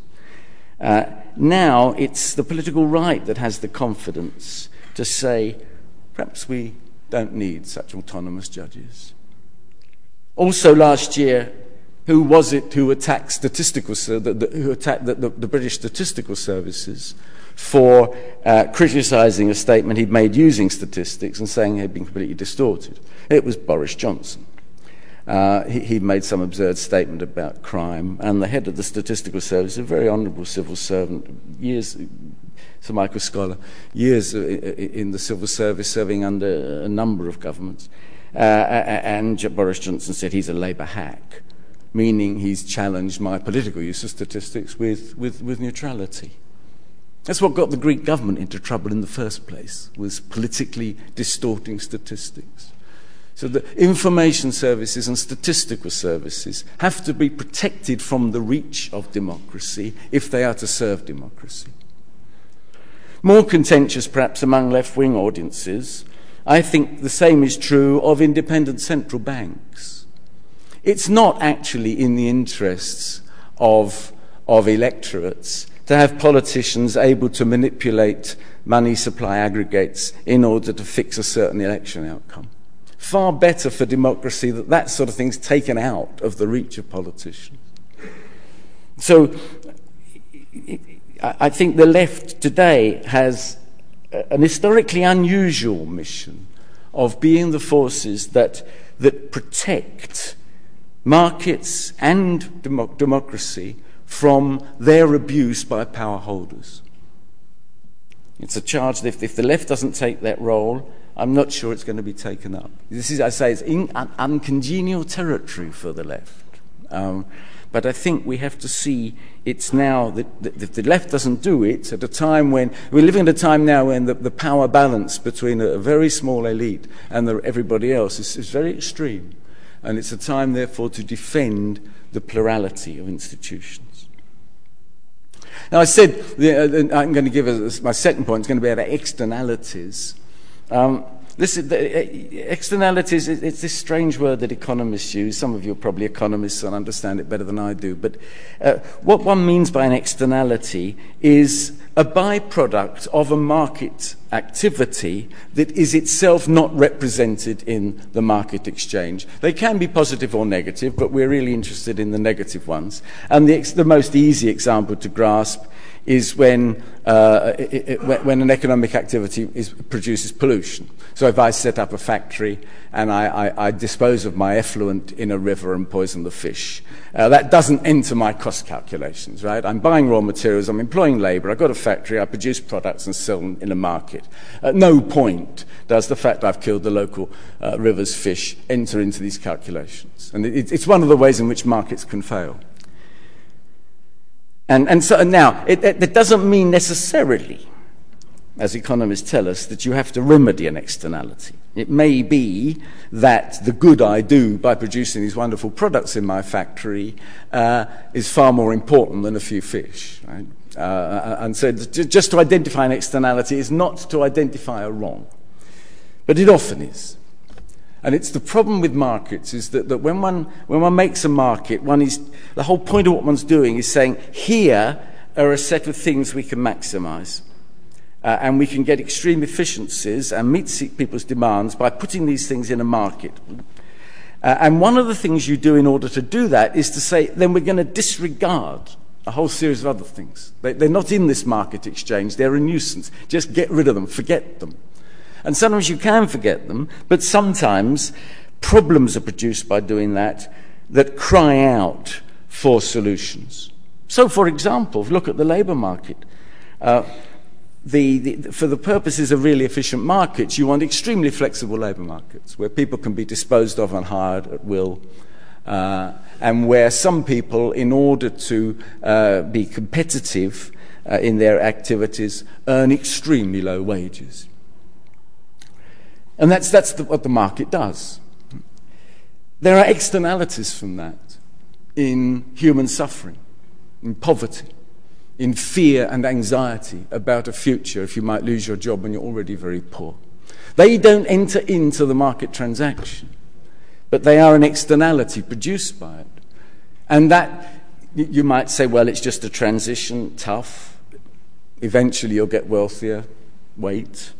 Now it's the political right that has the confidence to say, perhaps we don't need such autonomous judges. Also last year, who was it who attacked the British Statistical Services for criticising a statement he'd made using statistics and saying it had been completely distorted? It was Boris Johnson. He made some absurd statement about crime, and the head of the Statistical Service, a very honourable civil servant, years, Sir Michael Scholar, years in the civil service, serving under a number of governments, and Boris Johnson said he's a Labour hack, meaning he's challenged my political use of statistics with neutrality. That's what got the Greek government into trouble in the first place, was politically distorting statistics. So the information services and statistical services have to be protected from the reach of democracy if they are to serve democracy. More contentious, perhaps, among left-wing audiences, I think the same is true of independent central banks. It's not actually in the interests of electorates to have politicians able to manipulate money supply aggregates in order to fix a certain election outcome. Far better for democracy that that sort of thing's taken out of the reach of politicians. So I think the left today has an historically unusual mission of being the forces that protect markets and democracy from their abuse by power holders. It's a charge that if the left doesn't take that role, I'm not sure it's going to be taken up. This is, I say, it's uncongenial territory for the left. But I think we have to see it's now that if the left doesn't do it, at a time when we're living in a time now when the power balance between a very small elite and everybody else is very extreme. And it's a time, therefore, to defend the plurality of institutions. Now, I said, I'm going to give my second point, it's going to be about externalities. Externalities, it's this strange word that economists use. Some of you are probably economists and understand it better than I do. But what one means by an externality is a byproduct of a market activity that is itself not represented in the market exchange. They can be positive or negative, but we're really interested in the negative ones. And the most easy example to grasp is when an economic activity produces pollution. So if I set up a factory and I dispose of my effluent in a river and poison the fish, that doesn't enter my cost calculations, right? I'm buying raw materials, I'm employing labour, I've got a factory, I produce products and sell them in a market. At no point does the fact I've killed the local river's fish enter into these calculations. And it's one of the ways in which markets can fail. And so now, it doesn't mean necessarily, as economists tell us, that you have to remedy an externality. It may be that the good I do by producing these wonderful products in my factory is far more important than a few fish. Right? And so just to identify an externality is not to identify a wrong. But it often is. And it's the problem with markets is that when one makes a market, the whole point of what one's doing is saying, here are a set of things we can maximize. And we can get extreme efficiencies and meet people's demands by putting these things in a market. And one of the things you do in order to do that is to say, then we're going to disregard a whole series of other things. They're not in this market exchange. They're a nuisance. Just get rid of them. Forget them. And sometimes you can forget them, but sometimes problems are produced by doing that cry out for solutions. So, for example, if you look at the labour market. For the purposes of really efficient markets, you want extremely flexible labour markets where people can be disposed of and hired at will, and where some people, in order to be competitive in their activities, earn extremely low wages. And that's what the market does. There are externalities from that in human suffering, in poverty, in fear and anxiety about a future if you might lose your job when you're already very poor. They don't enter into the market transaction, but they are an externality produced by it. And that, you might say, well, it's just a transition, tough. Eventually you'll get wealthier, wait.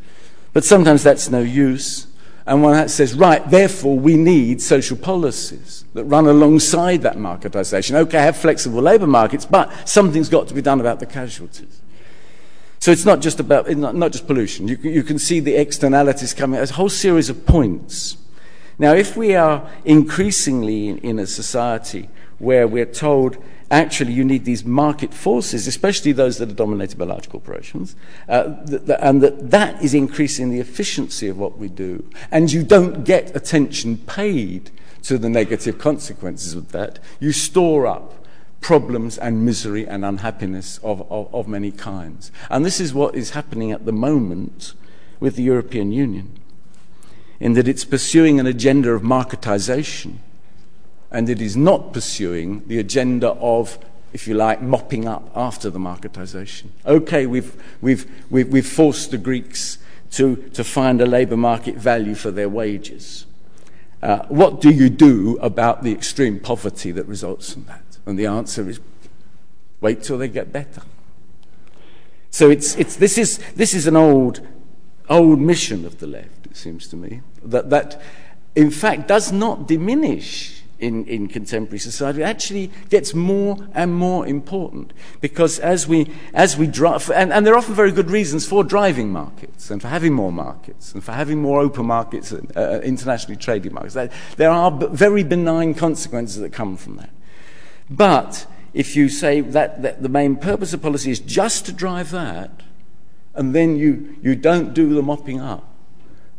But sometimes that's no use. And one says, right, therefore we need social policies that run alongside that marketisation. Okay, have flexible labour markets, but something's got to be done about the casualties. So it's not just pollution. You can see the externalities coming. There's a whole series of points. Now, if we are increasingly in a society where we're told, actually, you need these market forces, especially those that are dominated by large corporations, and that is increasing the efficiency of what we do, and you don't get attention paid to the negative consequences of that, you store up problems and misery and unhappiness of many kinds. And this is what is happening at the moment with the European Union, in that it's pursuing an agenda of marketization, and it is not pursuing the agenda of, if you like, mopping up after the marketization. Okay, we've forced the Greeks to find a labour market value for their wages. What do you do about the extreme poverty that results from that? And the answer is, wait till they get better. So this is an old mission of the left, it seems to me, that in fact does not diminish in contemporary society. It actually gets more and more important, because as we drive, and there are often very good reasons for driving markets and for having more markets and for having more open markets, internationally traded markets. There are very benign consequences that come from that. But if you say that the main purpose of policy is just to drive that, and then you don't do the mopping up,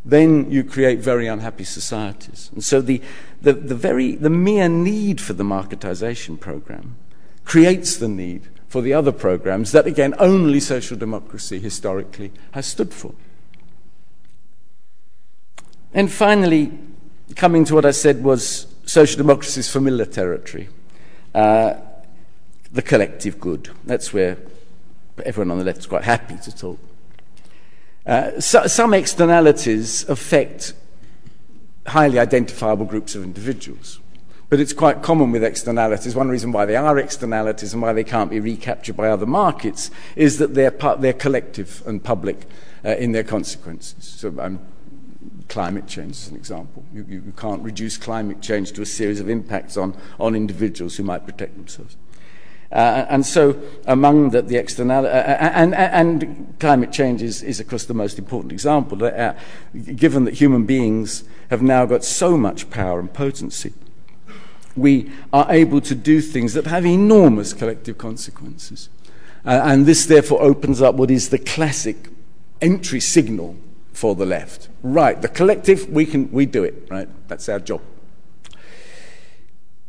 then you create very unhappy societies. And so the mere need for the marketization program creates the need for the other programs that, again, only social democracy historically has stood for. And finally, coming to what I said was social democracy's familiar territory. The collective good. That's where everyone on the left is quite happy to talk. Some externalities affect highly identifiable groups of individuals, but it's quite common with externalities. One reason why they are externalities and why they can't be recaptured by other markets is that they're collective and public in their consequences. So climate change is an example. You can't reduce climate change to a series of impacts on individuals who might protect themselves. And so among the external... and climate change is, of course, the most important example, given that human beings have now got so much power and potency. We are able to do things that have enormous collective consequences. And this, therefore, opens up what is the classic entry signal for the left. Right, the collective, we do it, right? That's our job.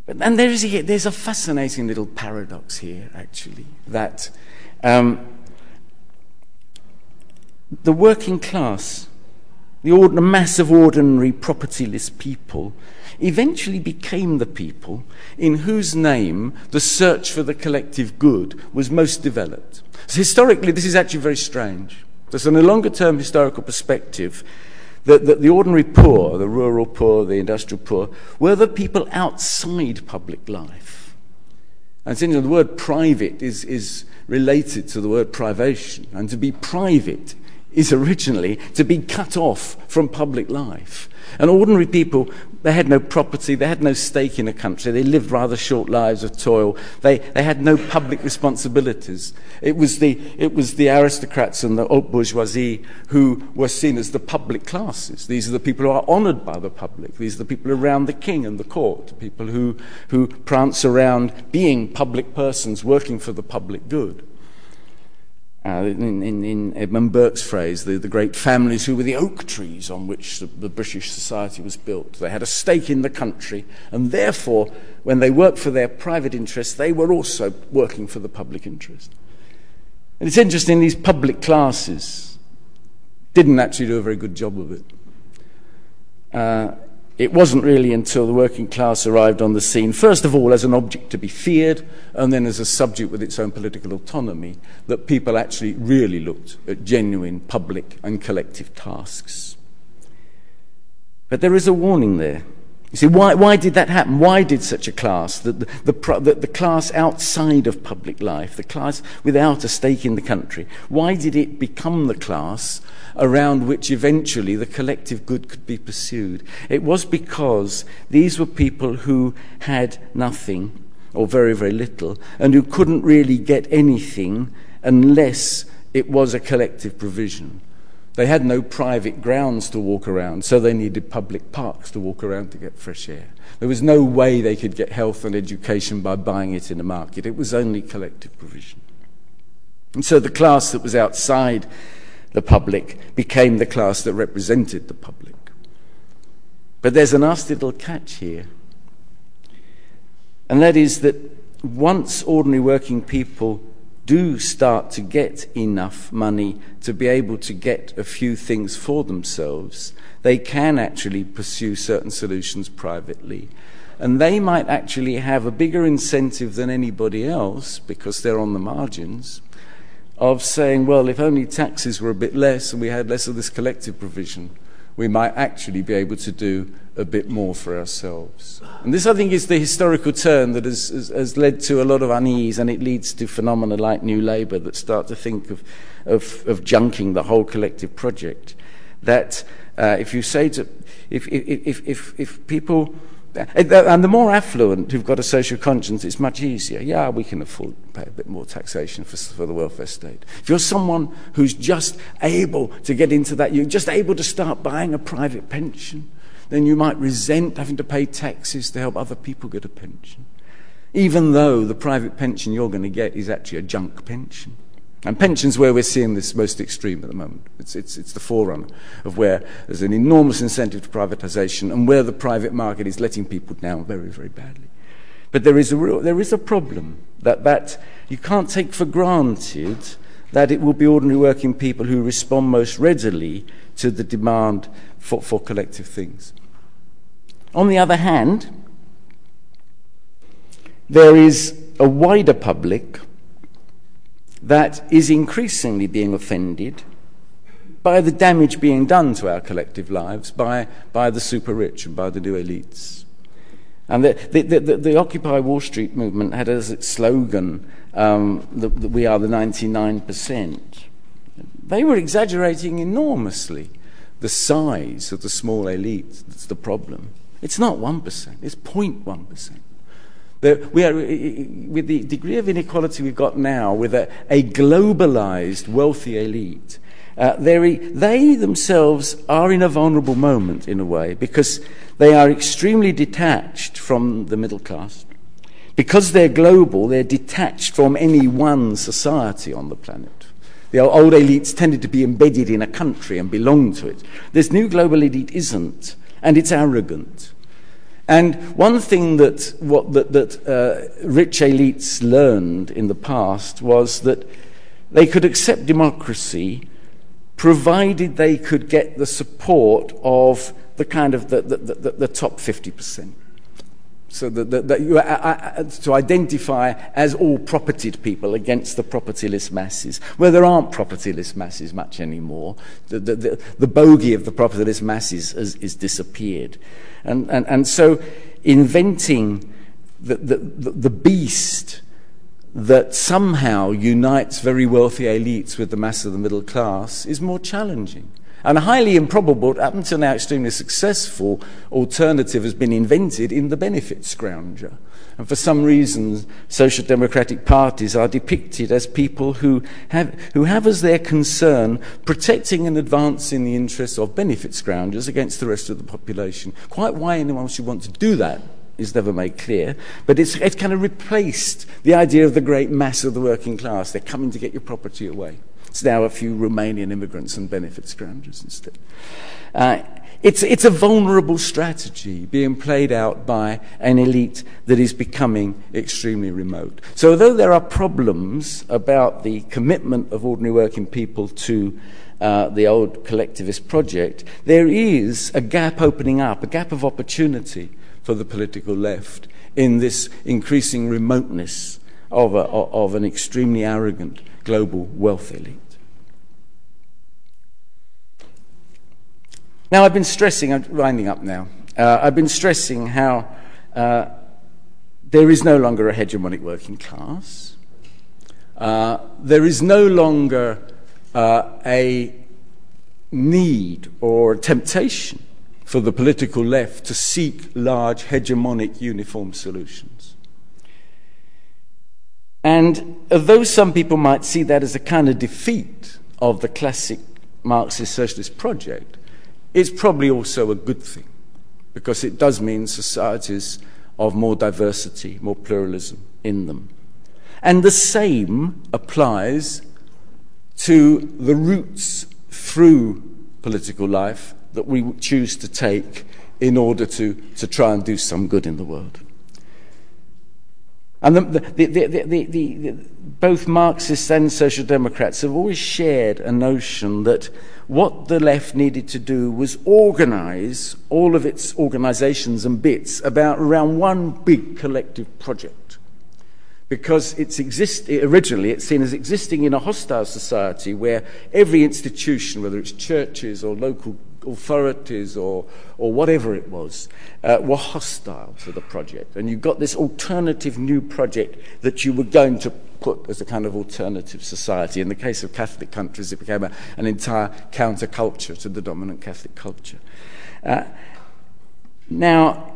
And there's a fascinating little paradox here, actually, that the working class, the mass of ordinary propertyless people, eventually became the people in whose name the search for the collective good was most developed. So historically, this is actually very strange. There's in a longer-term historical perspective that the ordinary poor, the rural poor, the industrial poor, were the people outside public life. And since the word private is related to the word privation, and to be private is originally to be cut off from public life. And ordinary people, they had no property, they had no stake in a country, they lived rather short lives of toil, they had no public responsibilities. It was the aristocrats and the haute bourgeoisie who were seen as the public classes. These are the people who are honoured by the public. These are the people around the king and the court, people who prance around being public persons working for the public good. In Edmund Burke's phrase, the great families who were the oak trees on which the British society was built. They had a stake in the country, and therefore, when they worked for their private interests, they were also working for the public interest. And it's interesting, these public classes didn't actually do a very good job of it. It wasn't really until the working class arrived on the scene, first of all as an object to be feared, and then as a subject with its own political autonomy, that people actually really looked at genuine public and collective tasks. But there is a warning there. You see, why did that happen? Why did such a class, the class outside of public life, the class without a stake in the country, why did it become the class around which eventually the collective good could be pursued? It was because these were people who had nothing, or very, very little, and who couldn't really get anything unless it was a collective provision. They had no private grounds to walk around, so they needed public parks to walk around to get fresh air. There was no way they could get health and education by buying it in the market. It was only collective provision. And so the class that was outside the public became the class that represented the public. But there's a nasty little catch here, and that is that once ordinary working people do start to get enough money to be able to get a few things for themselves, they can actually pursue certain solutions privately. And they might actually have a bigger incentive than anybody else, because they're on the margins, of saying, well, if only taxes were a bit less and we had less of this collective provision, we might actually be able to do a bit more for ourselves. And this, I think, is the historical turn that has led to a lot of unease, and it leads to phenomena like New Labour that start to think of junking the whole collective project. That if you say to... If people... And the more affluent who've got a social conscience, it's much easier. Yeah, we can afford to pay a bit more taxation for the welfare state. If you're someone who's just able to get into that, you're just able to start buying a private pension, then you might resent having to pay taxes to help other people get a pension, even though the private pension you're going to get is actually a junk pension. And pensions, where we're seeing this most extreme at the moment. It's the forerunner of where there's an enormous incentive to privatisation, and where the private market is letting people down very, very badly. But there is a problem that you can't take for granted that it will be ordinary working people who respond most readily to the demand for collective things. On the other hand, there is a wider public that is increasingly being offended by the damage being done to our collective lives by the super rich and by the new elites. And the Occupy Wall Street movement had as its slogan that we are the 99%. They were exaggerating enormously the size of the small elite that's the problem. It's not 1%, it's 0.1%. With the degree of inequality we've got now, with a globalized wealthy elite, they themselves are in a vulnerable moment in a way, because they are extremely detached from the middle class. Because they're global, they're detached from any one society on the planet. The old elites tended to be embedded in a country and belong to it. This new global elite isn't, and it's arrogant. And one thing that rich elites learned in the past was that they could accept democracy provided they could get the support of the kind of the top 50%. So that you are to identify as all propertied people against the propertyless masses. Well, there aren't propertyless masses much anymore. The bogey of the propertyless masses is disappeared. And so inventing the beast that somehow unites very wealthy elites with the mass of the middle class is more challenging. And a highly improbable, up until now extremely successful, alternative has been invented in the benefit scrounger. And for some reason, social democratic parties are depicted as people who have as their concern protecting and advancing the interests of benefit scroungers against the rest of the population. Quite why anyone should want to do that is never made clear, but it's kind of replaced the idea of the great mass of the working class. They're coming to get your property away. It's now a few Romanian immigrants and benefit scroungers instead. It's a vulnerable strategy being played out by an elite that is becoming extremely remote. So although there are problems about the commitment of ordinary working people to the old collectivist project, there is a gap opening up, a gap of opportunity for the political left in this increasing remoteness of an extremely arrogant global wealth elite. Now, I've been stressing, I'm winding up now, I've been stressing how there is no longer a hegemonic working class. There is no longer a need or a temptation for the political left to seek large hegemonic uniform solutions. And although some people might see that as a kind of defeat of the classic Marxist socialist project is probably also a good thing, because it does mean societies of more diversity, more pluralism in them. And the same applies to the routes through political life that we choose to take in order to try and do some good in the world. And both Marxists and Social Democrats have always shared a notion that what the left needed to do was organise all of its organisations and bits around one big collective project. Because originally it's seen as existing in a hostile society where every institution, whether it's churches or local authorities or whatever it was, were hostile to the project. And you got this alternative new project that you were going to put as a kind of alternative society. In the case of Catholic countries, it became an entire counterculture to the dominant Catholic culture. Now,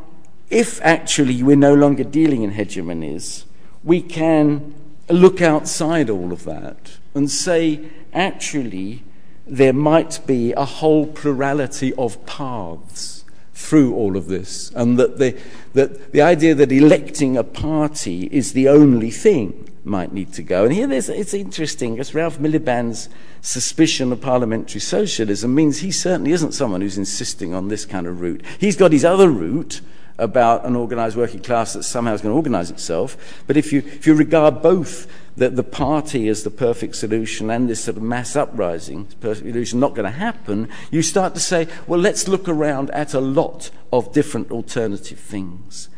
if actually we're no longer dealing in hegemonies, we can look outside all of that and say, actually, there might be a whole plurality of paths through all of this, and that the idea that electing a party is the only thing might need to go. And here it's interesting, because Ralph Miliband's suspicion of parliamentary socialism means he certainly isn't someone who's insisting on this kind of route. He's got his other route about an organised working class that somehow is going to organise itself. But if you regard both the party as the perfect solution and this sort of mass uprising, perfect solution not going to happen, you start to say, well, let's look around at a lot of different alternative things.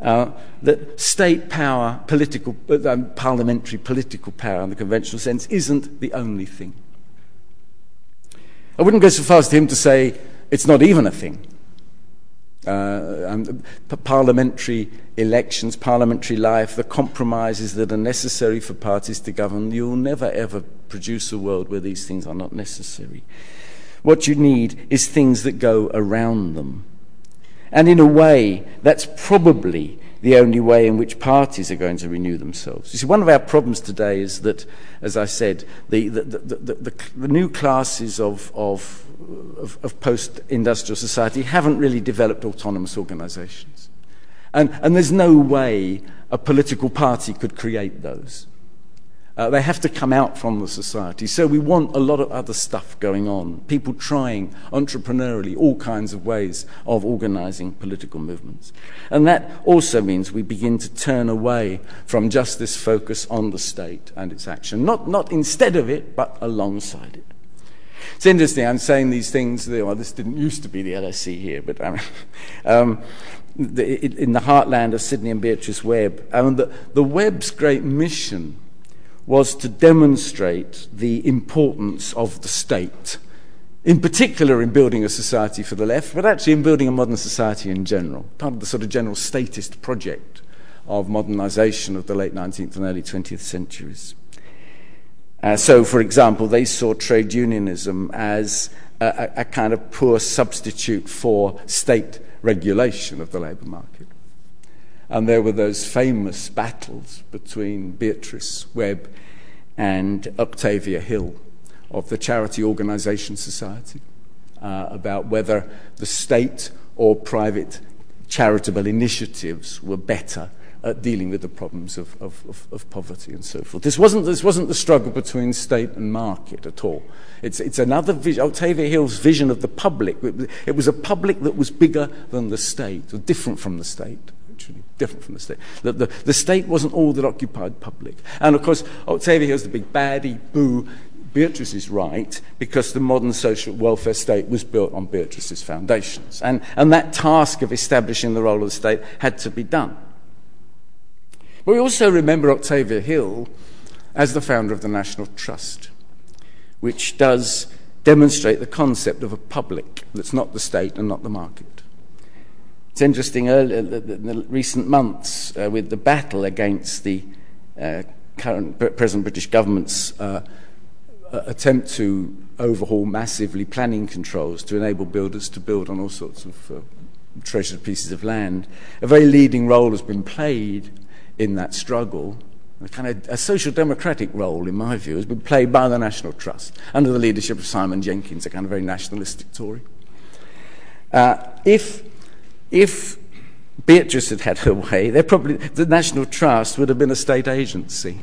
That state power, parliamentary political power in the conventional sense, isn't the only thing. I wouldn't go so far as to him to say it's not even a thing. Parliamentary elections, parliamentary life, the compromises that are necessary for parties to govern, you'll never ever produce a world where these things are not necessary. What you need is things that go around them. And in a way, that's probably the only way in which parties are going to renew themselves. You see, one of our problems today is that, as I said, the new classes of post-industrial society haven't really developed autonomous organisations. And there's no way a political party could create those. They have to come out from the society. So we want a lot of other stuff going on, people trying entrepreneurially all kinds of ways of organising political movements. And that also means we begin to turn away from just this focus on the state and its action, not instead of it, but alongside it. It's interesting, I'm saying these things, well, this didn't used to be the LSE here, but I mean, in the heartland of Sidney and Beatrice Webb, the Webb's great mission was to demonstrate the importance of the state, in particular in building a society for the left, but actually in building a modern society in general, part of the sort of general statist project of modernisation of the late 19th and early 20th centuries. So, for example, they saw trade unionism as a kind of poor substitute for state regulation of the labour market. And there were those famous battles between Beatrice Webb and Octavia Hill of the Charity Organisation Society about whether the state or private charitable initiatives were better at dealing with the problems of poverty and so forth. This wasn't the struggle between state and market at all. It's another vision, Octavia Hill's vision of the public. It was a public that was bigger than the state, or different from the state, actually, different from the state. The state wasn't all that occupied public. And of course, Octavia Hill's the big baddie, boo. Beatrice is right, because the modern social welfare state was built on Beatrice's foundations. And that task of establishing the role of the state had to be done. But we also remember Octavia Hill as the founder of the National Trust, which does demonstrate the concept of a public that's not the state and not the market. It's interesting, in the recent months, with the battle against the present British government's attempt to overhaul massively planning controls to enable builders to build on all sorts of treasured pieces of land, a very leading role has been played in that struggle the kind of a social democratic role, in my view, has been played by the National Trust under the leadership of Simon Jenkins, a kind of very nationalistic Tory. If Beatrice had had her way, the National Trust would have been a state agency,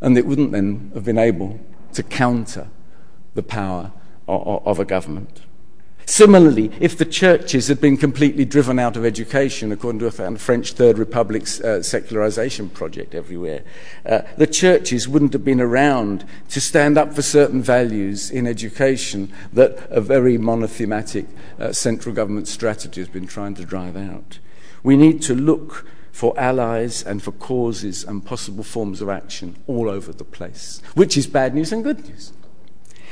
and it wouldn't then have been able to counter the power of a government. Similarly, if the churches had been completely driven out of education, according to a French Third Republic's secularization project everywhere, the churches wouldn't have been around to stand up for certain values in education that a very monothematic central government strategy has been trying to drive out. We need to look for allies and for causes and possible forms of action all over the place, which is bad news and good news.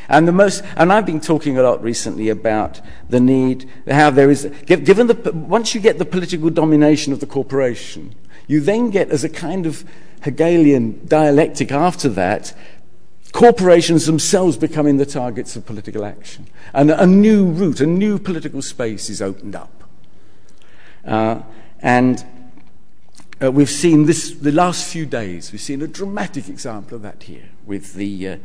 And I've been talking a lot recently about the need, how there is, given the, once you get the political domination of the corporation, you then get, as a kind of Hegelian dialectic after that, corporations themselves becoming the targets of political action. And a new route, a new political space is opened up. We've seen this, the last few days, we've seen a dramatic example of that here with the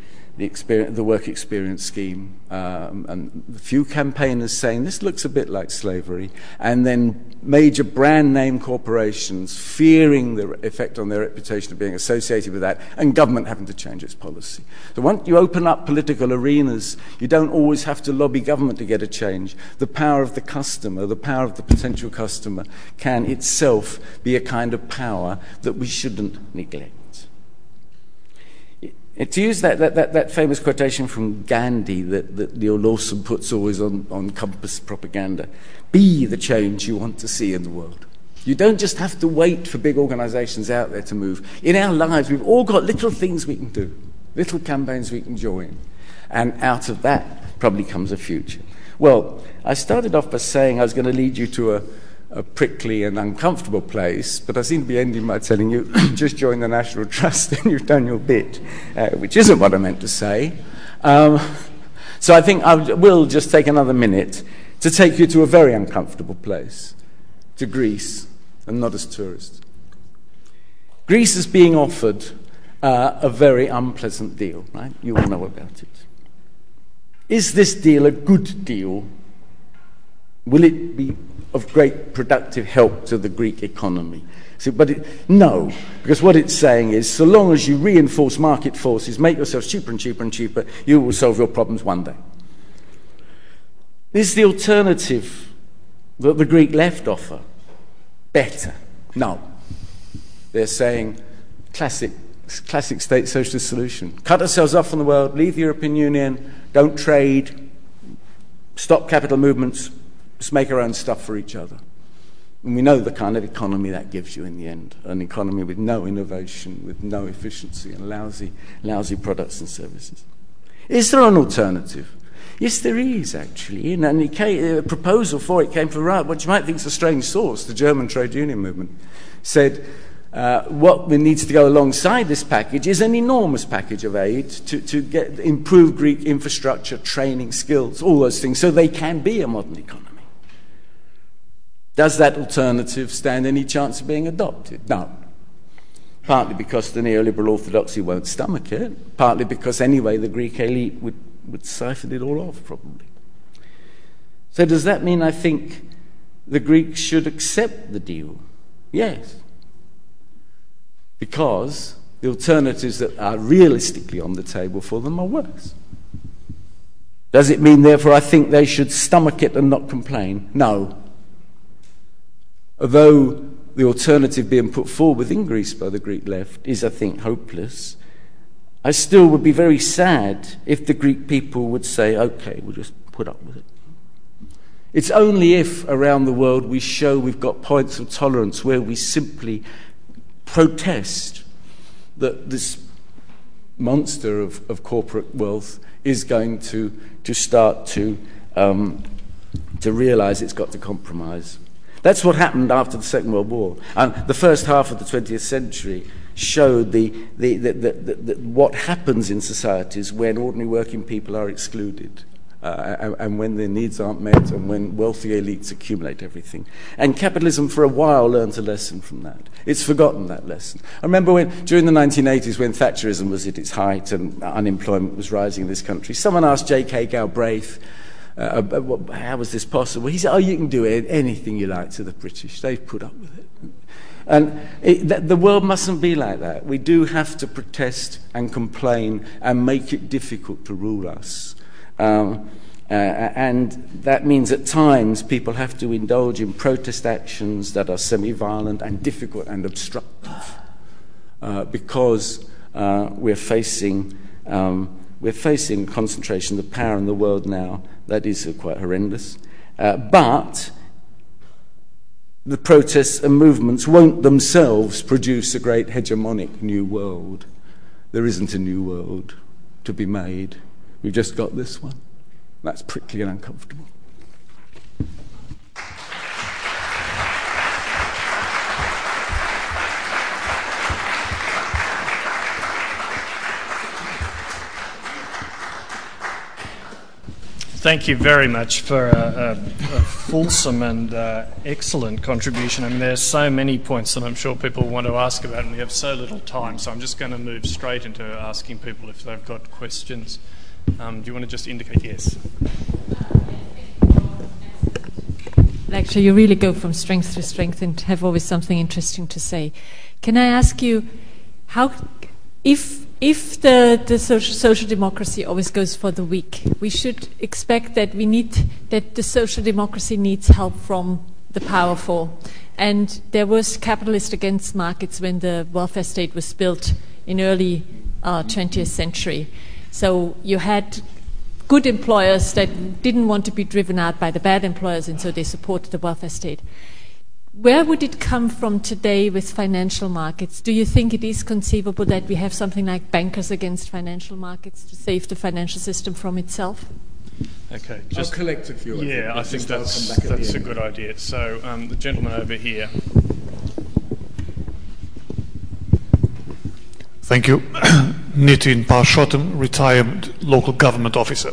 work experience scheme, and a few campaigners saying this looks a bit like slavery, and then major brand name corporations fearing the effect on their reputation of being associated with that, and government having to change its policy. So once you open up political arenas, you don't always have to lobby government to get a change. The power of the customer, the power of the potential customer, can itself be a kind of power that we shouldn't neglect. To use that famous quotation from Gandhi that Neil Lawson puts always on Compass propaganda, be the change you want to see in the world. You don't just have to wait for big organisations out there to move. In our lives, we've all got little things we can do, little campaigns we can join, and out of that probably comes a future. Well, I started off by saying I was going to lead you to a prickly and uncomfortable place, but I seem to be ending by telling you just join the National Trust and you've done your bit, which isn't what I meant to say. So I think I will just take another minute to take you to a very uncomfortable place, to Greece, and not as tourists. Greece is being offered a very unpleasant deal, right? You all know about it. Is this deal a good deal? Will it be of great productive help to the Greek economy? So, no, because what it's saying is, so long as you reinforce market forces, make yourself cheaper and cheaper and cheaper, you will solve your problems one day. Is the alternative that the Greek left offer better? No. They're saying classic state socialist solution. Cut ourselves off from the world, leave the European Union, don't trade, stop capital movements, just make our own stuff for each other. And we know the kind of economy that gives you in the end, an economy with no innovation, with no efficiency, and lousy products and services. Is there an alternative? Yes, there is, actually. And a proposal for it came from Ralph, what you might think is a strange source, the German trade union movement, said what needs to go alongside this package is an enormous package of aid to get improve Greek infrastructure, training, skills, all those things, so they can be a modern economy. Does that alternative stand any chance of being adopted? No. Partly because the neoliberal orthodoxy won't stomach it, partly because anyway the Greek elite would siphon it all off, probably. So does that mean I think the Greeks should accept the deal? Yes. Because the alternatives that are realistically on the table for them are worse. Does it mean, therefore, I think they should stomach it and not complain? No. Although the alternative being put forward in Greece by the Greek left is, I think, hopeless, I still would be very sad if the Greek people would say, okay, we'll just put up with it. It's only if around the world we show we've got points of tolerance where we simply protest that this monster of corporate wealth is going to start to realise it's got to compromise. That's what happened after the Second World War. The first half of the 20th century showed what happens in societies when ordinary working people are excluded and when their needs aren't met, and when wealthy elites accumulate everything. And capitalism for a while learns a lesson from that. It's forgotten that lesson. I remember during the 1980s when Thatcherism was at its height and unemployment was rising in this country, someone asked J.K. Galbraith, how was this possible? He said, oh, you can do anything you like to the British. They've put up with it. And the world mustn't be like that. We do have to protest and complain and make it difficult to rule us. And that means at times people have to indulge in protest actions that are semi-violent and difficult and obstructive because we're facing concentration of power in the world now that is quite horrendous. But the protests and movements won't themselves produce a great hegemonic new world. There isn't a new world to be made. We've just got this one. That's prickly and uncomfortable. Thank you very much for a fulsome and excellent contribution. I mean, there are so many points that I'm sure people want to ask about, and we have so little time, so I'm just going to move straight into asking people if they've got questions. Do you want to just indicate? Yes. Lecture, you really go from strength to strength and have always something interesting to say. Can I ask you, how, if the social democracy always goes for the weak, we should expect that the social democracy needs help from the powerful. And there was capitalist against markets when the welfare state was built in early 20th century. So you had good employers that didn't want to be driven out by the bad employers, and so they supported the welfare state. Where would it come from today with financial markets? Do you think it is conceivable that we have something like bankers against financial markets to save the financial system from itself? Okay. Just collectively. Yeah, I think that's a good idea. So the gentleman over here. Thank you. Nitin Parshottam, retired local government officer.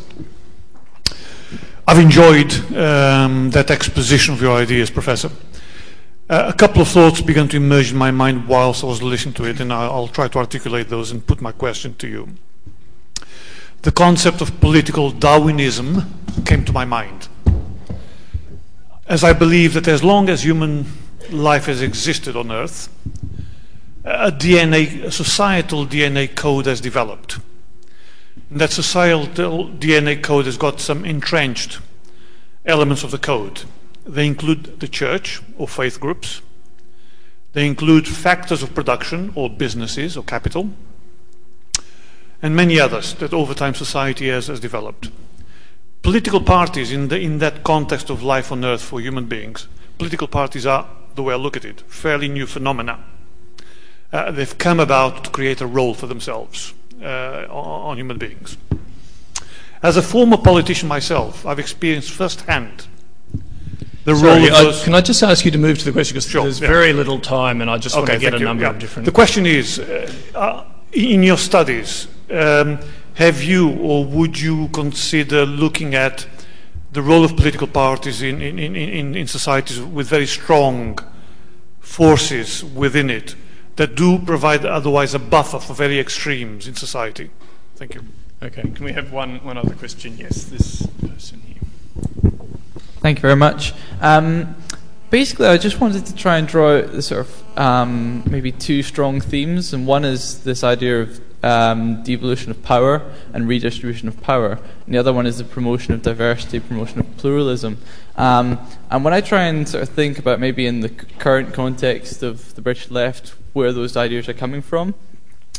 I've enjoyed that exposition of your ideas, Professor. A couple of thoughts began to emerge in my mind whilst I was listening to it, and I'll try to articulate those and put my question to you. The concept of political Darwinism came to my mind, as I believe that as long as human life has existed on Earth, a societal DNA code has developed. And that societal DNA code has got some entrenched elements of the code. They include the church or faith groups. They include factors of production or businesses or capital, and many others that over time society has developed. Political parties in that context of life on Earth for human beings, political parties are, the way I look at it, fairly new phenomena. They've come about to create a role for themselves on human beings. As a former politician myself, I've experienced firsthand can I just ask you to move to the question, because there's very little time, and I just want to get a number of different... The question is, in your studies, have you or would you consider looking at the role of political parties in societies with very strong forces within it that do provide otherwise a buffer for very extremes in society? Thank you. Okay, can we have one other question? Yes, this person here. Thank you very much. Basically, I just wanted to try and draw out sort of maybe two strong themes, and one is this idea of devolution of power and redistribution of power, and the other one is the promotion of diversity, promotion of pluralism. And when I try and sort of think about maybe in the current context of the British left where those ideas are coming from,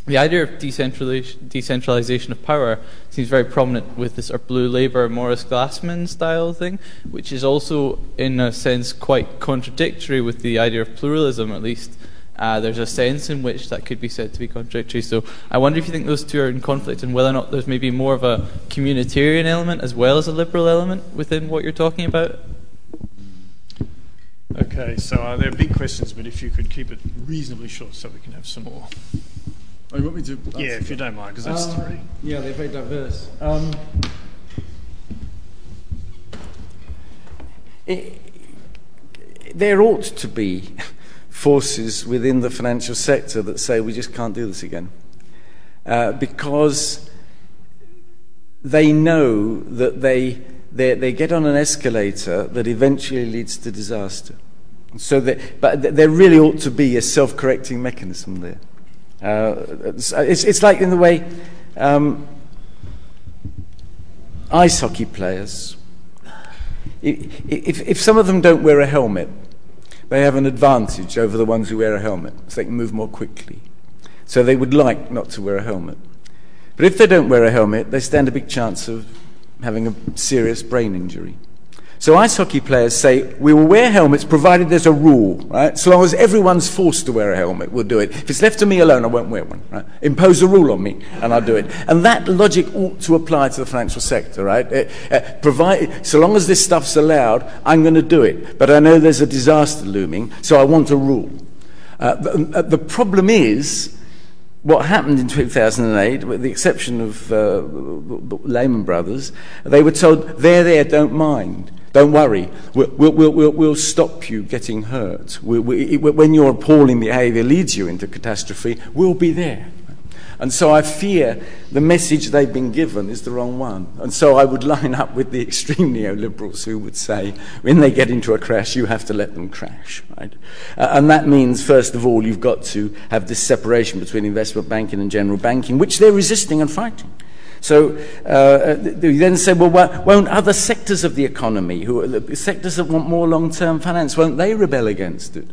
the idea of decentralization of power seems very prominent with this Blue Labour, Maurice Glassman style thing, which is also, in a sense, quite contradictory with the idea of pluralism, at least. There's a sense in which that could be said to be contradictory. So I wonder if you think those two are in conflict, and whether or not there's maybe more of a communitarian element as well as a liberal element within what you're talking about. Okay, so they're big questions, but if you could keep it reasonably short so we can have some more. Oh, you want me to answer? Yeah, if you don't mind, because that's three. Yeah, they're very diverse. there ought to be forces within the financial sector that say we just can't do this again, because they know that they get on an escalator that eventually leads to disaster. So but there really ought to be a self-correcting mechanism there. It's like in the way ice hockey players, if some of them don't wear a helmet, they have an advantage over the ones who wear a helmet, so they can move more quickly. So they would like not to wear a helmet. But if they don't wear a helmet, they stand a big chance of having a serious brain injury. So ice hockey players say, we will wear helmets provided there's a rule, right? So long as everyone's forced to wear a helmet, we'll do it. If it's left to me alone, I won't wear one, right? Impose a rule on me, and I'll do it. And that logic ought to apply to the financial sector, right? So long as this stuff's allowed, I'm going to do it. But I know there's a disaster looming, so I want a rule. The problem is, what happened in 2008, with the exception of Lehman Brothers, they were told, they're there, don't mind. Don't worry, we'll stop you getting hurt. When your appalling behavior leads you into catastrophe, we'll be there. And so I fear the message they've been given is the wrong one. And so I would line up with the extreme neoliberals who would say, when they get into a crash, you have to let them crash. Right? And that means, first of all, you've got to have this separation between investment banking and general banking, which they're resisting and fighting. So you then say, well, won't other sectors of the economy, the sectors that want more long-term finance, won't they rebel against it?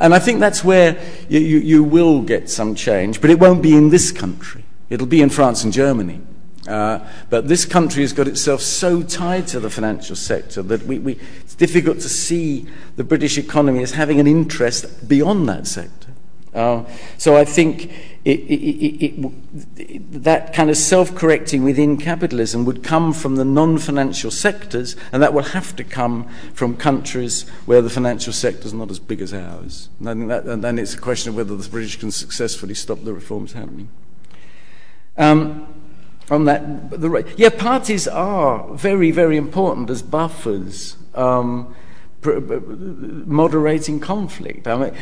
And I think that's where you will get some change, but it won't be in this country. It'll be in France and Germany. But this country has got itself so tied to the financial sector that it's difficult to see the British economy as having an interest beyond that sector. So I think that kind of self-correcting within capitalism would come from the non-financial sectors, and that will have to come from countries where the financial sector is not as big as ours. And then it's a question of whether the British can successfully stop the reforms happening. On that, parties are very, very important as buffers. Moderating conflict. I mean,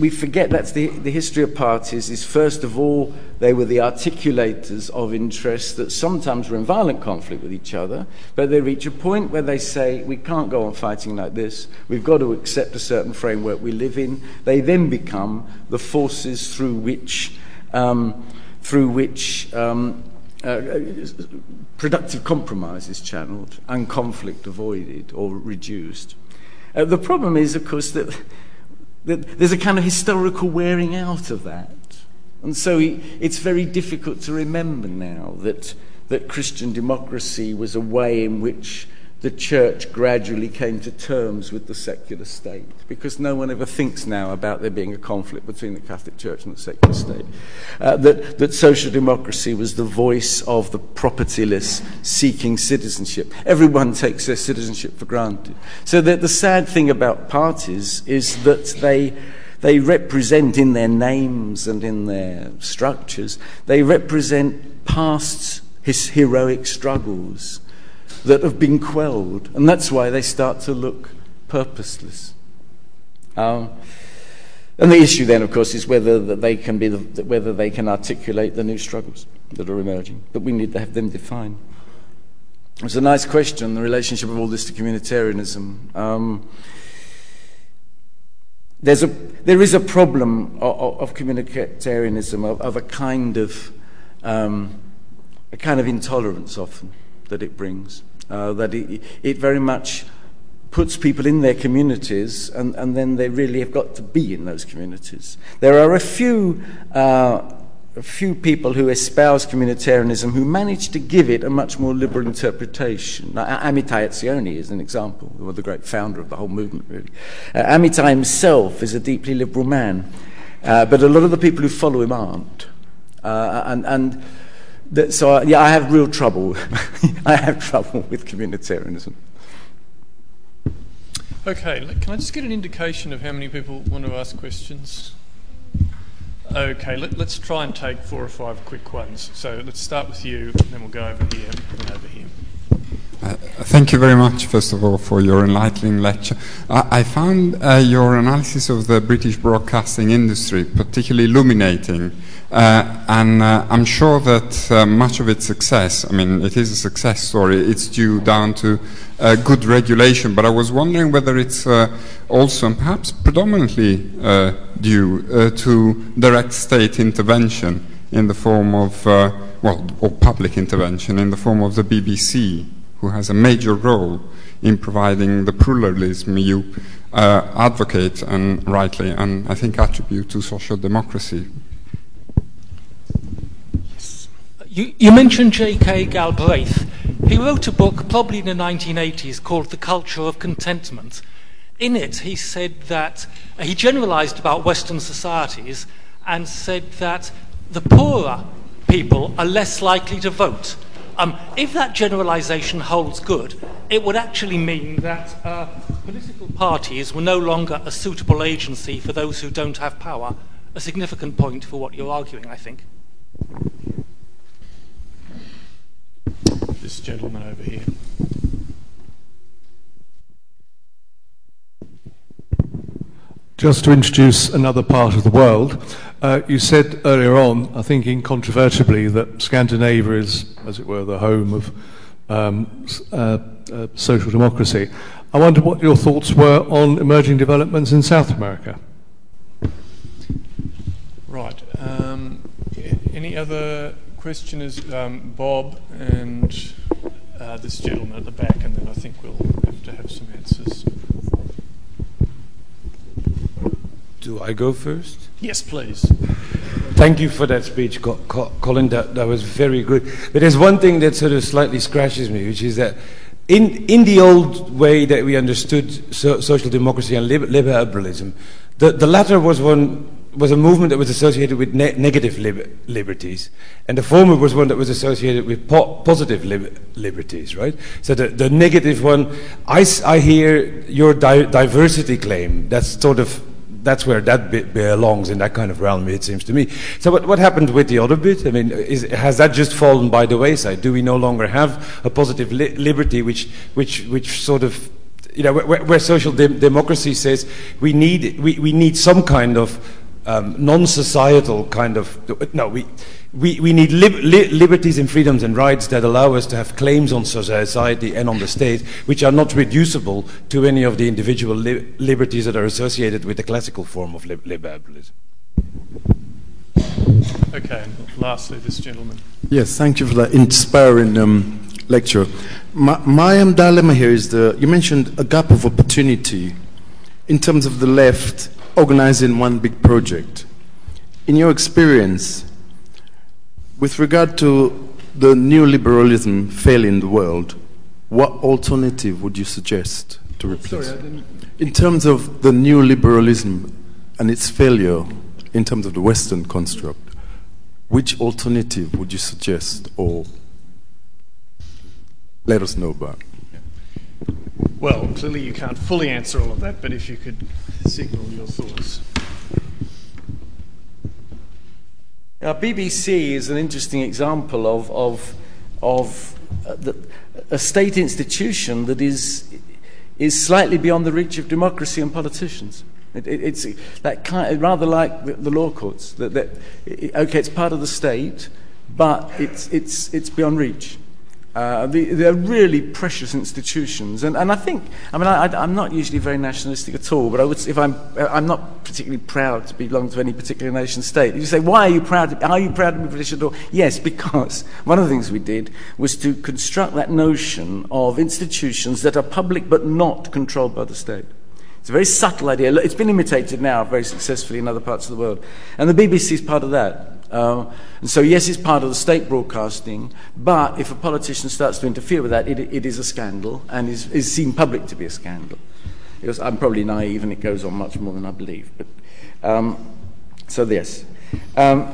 we forget that's the history of parties is, first of all, they were the articulators of interests that sometimes were in violent conflict with each other, but they reach a point where they say, we can't go on fighting like this, we've got to accept a certain framework we live in. They then become the forces through which productive compromise is channeled and conflict avoided or reduced. The problem is, of course, that there's a kind of historical wearing out of that. And so it's very difficult to remember now that Christian democracy was a way in which the church gradually came to terms with the secular state, because no one ever thinks now about there being a conflict between the Catholic Church and the secular state. That social democracy was the voice of the propertyless seeking citizenship. Everyone takes their citizenship for granted. So that the sad thing about parties is that they represent, in their names and in their structures, they represent past heroic struggles that have been quelled, and that's why they start to look purposeless. And the issue then, of course, is whether they can articulate the new struggles that are emerging. But we need to have them defined. It's a nice question: the relationship of all this to communitarianism. There is a problem of communitarianism of a kind of intolerance often that it brings. That it very much puts people in their communities, and then they really have got to be in those communities. There are a few people who espouse communitarianism who manage to give it a much more liberal interpretation. Now, Amitai Etzioni is an example, the great founder of the whole movement, really. Amitai himself is a deeply liberal man, but a lot of the people who follow him aren't. So I have real trouble. I have trouble with communitarianism. Okay, can I just get an indication of how many people want to ask questions? Okay, let's try and take 4 or 5 quick ones. So let's start with you, and then we'll go over here and over here. Thank you very much, first of all, for your enlightening lecture. I found your analysis of the British broadcasting industry particularly illuminating, and I'm sure that much of its success, I mean, it is a success story, it's due down to good regulation, but I was wondering whether it's also, and perhaps predominantly, due to direct state intervention in the form of, or public intervention in the form of the BBC, who has a major role in providing the pluralism you advocate, and rightly, and I think attribute to social democracy. Yes. You mentioned J.K. Galbraith. He wrote a book, probably in the 1980s, called The Culture of Contentment. In it, he said that, he generalized about Western societies and said that the poorer people are less likely to vote. If that generalization holds good, it would actually mean that political parties were no longer a suitable agency for those who don't have power, a significant point for what you're arguing, I think. This gentleman over here. Just to introduce another part of the world, you said earlier on, I think incontrovertibly, that Scandinavia is, as it were, the home of social democracy. I wonder what your thoughts were on emerging developments in South America. Right. Any other questioners? Bob and this gentleman at the back, and then I think we'll have to have some answers. Do I go first? Yes, please. Thank you for that speech, Colin. That was very good. But there's one thing that sort of slightly scratches me, which is that in the old way that we understood social democracy and liberalism, the latter was a movement that was associated with negative liberties, and the former was one that was associated with positive liberties, right? So the negative one, I hear your diversity claim. That's where that bit belongs, in that kind of realm, it seems to me. So what happened with the other bit? I mean, has that just fallen by the wayside? Do we no longer have a positive liberty, which sort of, you know, where social democracy says we need some kind of non-societal kind of, no, we need liberties and freedoms and rights that allow us to have claims on society and on the state, which are not reducible to any of the individual liberties that are associated with the classical form of liberalism. Okay, and lastly, this gentleman. Yes, thank you for that inspiring lecture. My dilemma here is you mentioned a gap of opportunity in terms of the left organizing one big project. In your experience, with regard to the neoliberalism failing the world, what alternative would you suggest to replace? Sorry, in terms of the neoliberalism and its failure, in terms of the Western construct, which alternative would you suggest or let us know about? Well, clearly you can't fully answer all of that, but if you could signal your thoughts. Now, BBC is an interesting example of a state institution that is slightly beyond the reach of democracy and politicians. It's that kind, rather like the law courts. Okay, it's part of the state, but it's beyond reach. They're really precious institutions, and I think, I mean, I'm not usually very nationalistic at all, but I would, if I'm not particularly proud to belong to any particular nation state. You say, why are you proud? Are you proud to be British at all? Yes, because one of the things we did was to construct that notion of institutions that are public but not controlled by the state. It's a very subtle idea. It's been imitated now very successfully in other parts of the world, and the BBC is part of that. And so, yes, it's part of the state broadcasting, but if a politician starts to interfere with that, it is a scandal and is seen public to be a scandal. I'm probably naive, and it goes on much more than I believe. But, so, yes. Are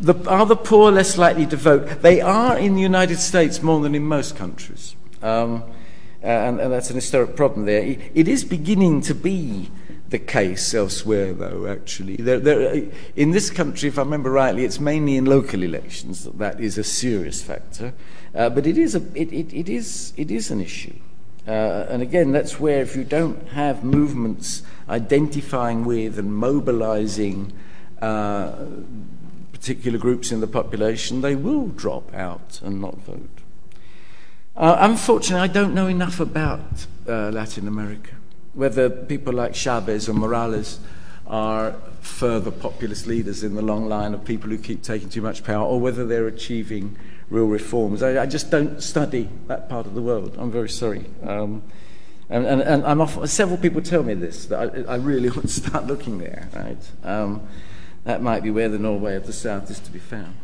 the poor less likely to vote? They are in the United States more than in most countries, and that's an historic problem there. It is beginning to be the case elsewhere, though, actually. In this country, if I remember rightly, it's mainly in local elections that is a serious factor. But it is an issue. And again, that's where, if you don't have movements identifying with and mobilizing particular groups in the population, they will drop out and not vote. Unfortunately, I don't know enough about Latin America, whether people like Chavez or Morales are further populist leaders in the long line of people who keep taking too much power, or whether they're achieving real reforms. I just don't study that part of the world. I'm very sorry. And I'm often, several people tell me this, that I really ought to start looking there, right? That might be where the Norway of the South is to be found.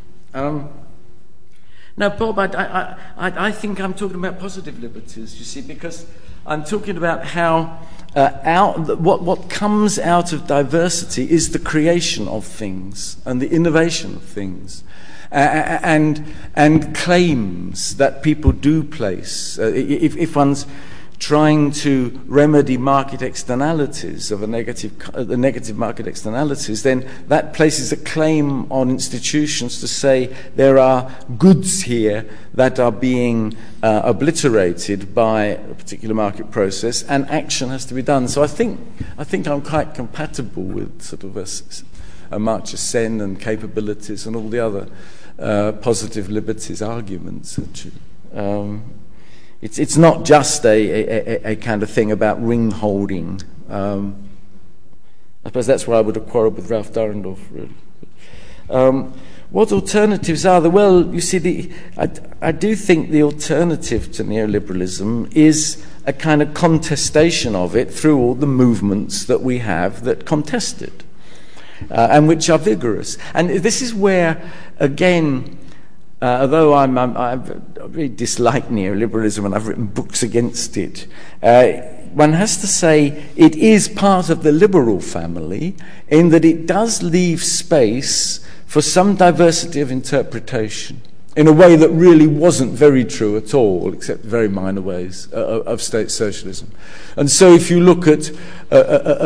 Now, Bob, I think I'm talking about positive liberties, you see, because I'm talking about how what comes out of diversity is the creation of things and the innovation of things, and claims that people do place. If one's trying to remedy market externalities of the negative market externalities, then that places a claim on institutions to say there are goods here that are being obliterated by a particular market process, and action has to be done. So I think I'm quite compatible with sort of a march ascend and capabilities and all the other positive liberties arguments, actually. It's not just a kind of thing about ring holding. I suppose that's why I would have quarrelled with Ralph Dahrendorf, really. What alternatives are there? Well, you see, I do think the alternative to neoliberalism is a kind of contestation of it through all the movements that we have that contest it, and which are vigorous. And this is where, again, although I really dislike neoliberalism and I've written books against it, one has to say it is part of the liberal family in that it does leave space for some diversity of interpretation in a way that really wasn't very true at all, except very minor ways, of state socialism. And so if you look at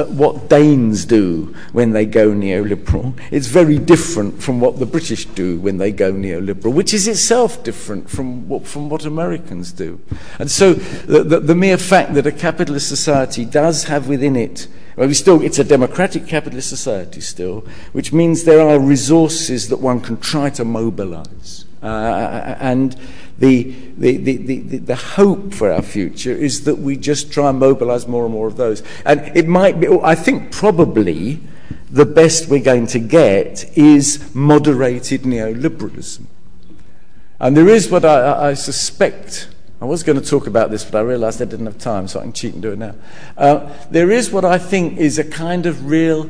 what Danes do when they go neoliberal, it's very different from what the British do when they go neoliberal, which is itself different from what Americans do. And so the mere fact that a capitalist society does have within it, it's a democratic capitalist society still, which means there are resources that one can try to mobilize. And the hope for our future is that we just try and mobilize more and more of those. And it might be, I think probably the best we're going to get is moderated neoliberalism. And there is what I suspect, I was going to talk about this, but I realized I didn't have time, so I can cheat and do it now. There is what I think is a kind of real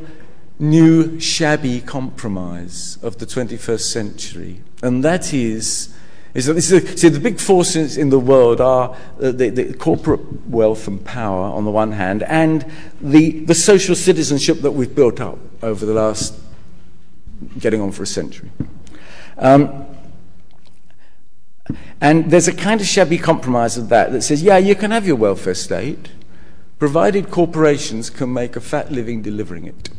new shabby compromise of the 21st century, and that is the big forces in the world are the corporate wealth and power on the one hand, and the social citizenship that we've built up over the last getting on for a century. And there's a kind of shabby compromise of that says, yeah, you can have your welfare state, provided corporations can make a fat living delivering it.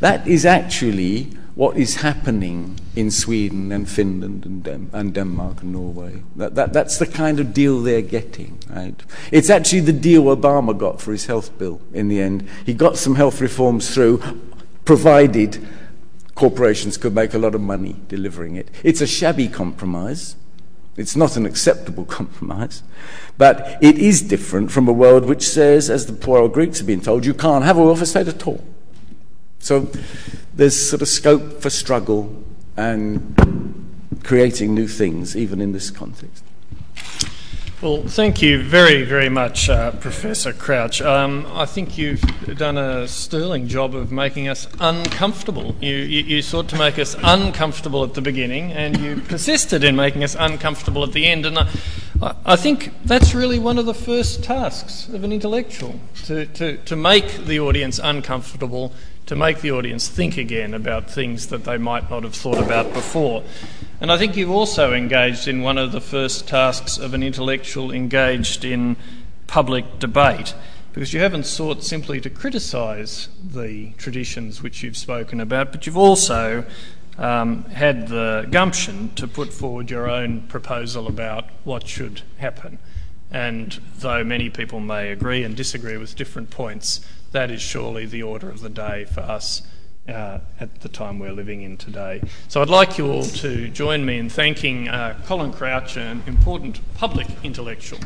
That is actually what is happening in Sweden and Finland and Denmark and Norway. That's the kind of deal they're getting, right? It's actually the deal Obama got for his health bill in the end. He got some health reforms through, provided corporations could make a lot of money delivering it. It's a shabby compromise. It's not an acceptable compromise, but it is different from a world which says, as the poor old Greeks have been told, you can't have a welfare state at all. So there's sort of scope for struggle and creating new things, even in this context. Well, thank you very, very much, Professor Crouch. I think you've done a sterling job of making us uncomfortable. You sought to make us uncomfortable at the beginning, and you persisted in making us uncomfortable at the end. And I think that's really one of the first tasks of an intellectual, to make the audience uncomfortable, to make the audience think again about things that they might not have thought about before. And I think you've also engaged in one of the first tasks of an intellectual engaged in public debate, because you haven't sought simply to criticise the traditions which you've spoken about, but you've also had the gumption to put forward your own proposal about what should happen. And though many people may agree and disagree with different points, that is surely the order of the day for us at the time we're living in today. So I'd like you all to join me in thanking Colin Crouch, an important public intellectual.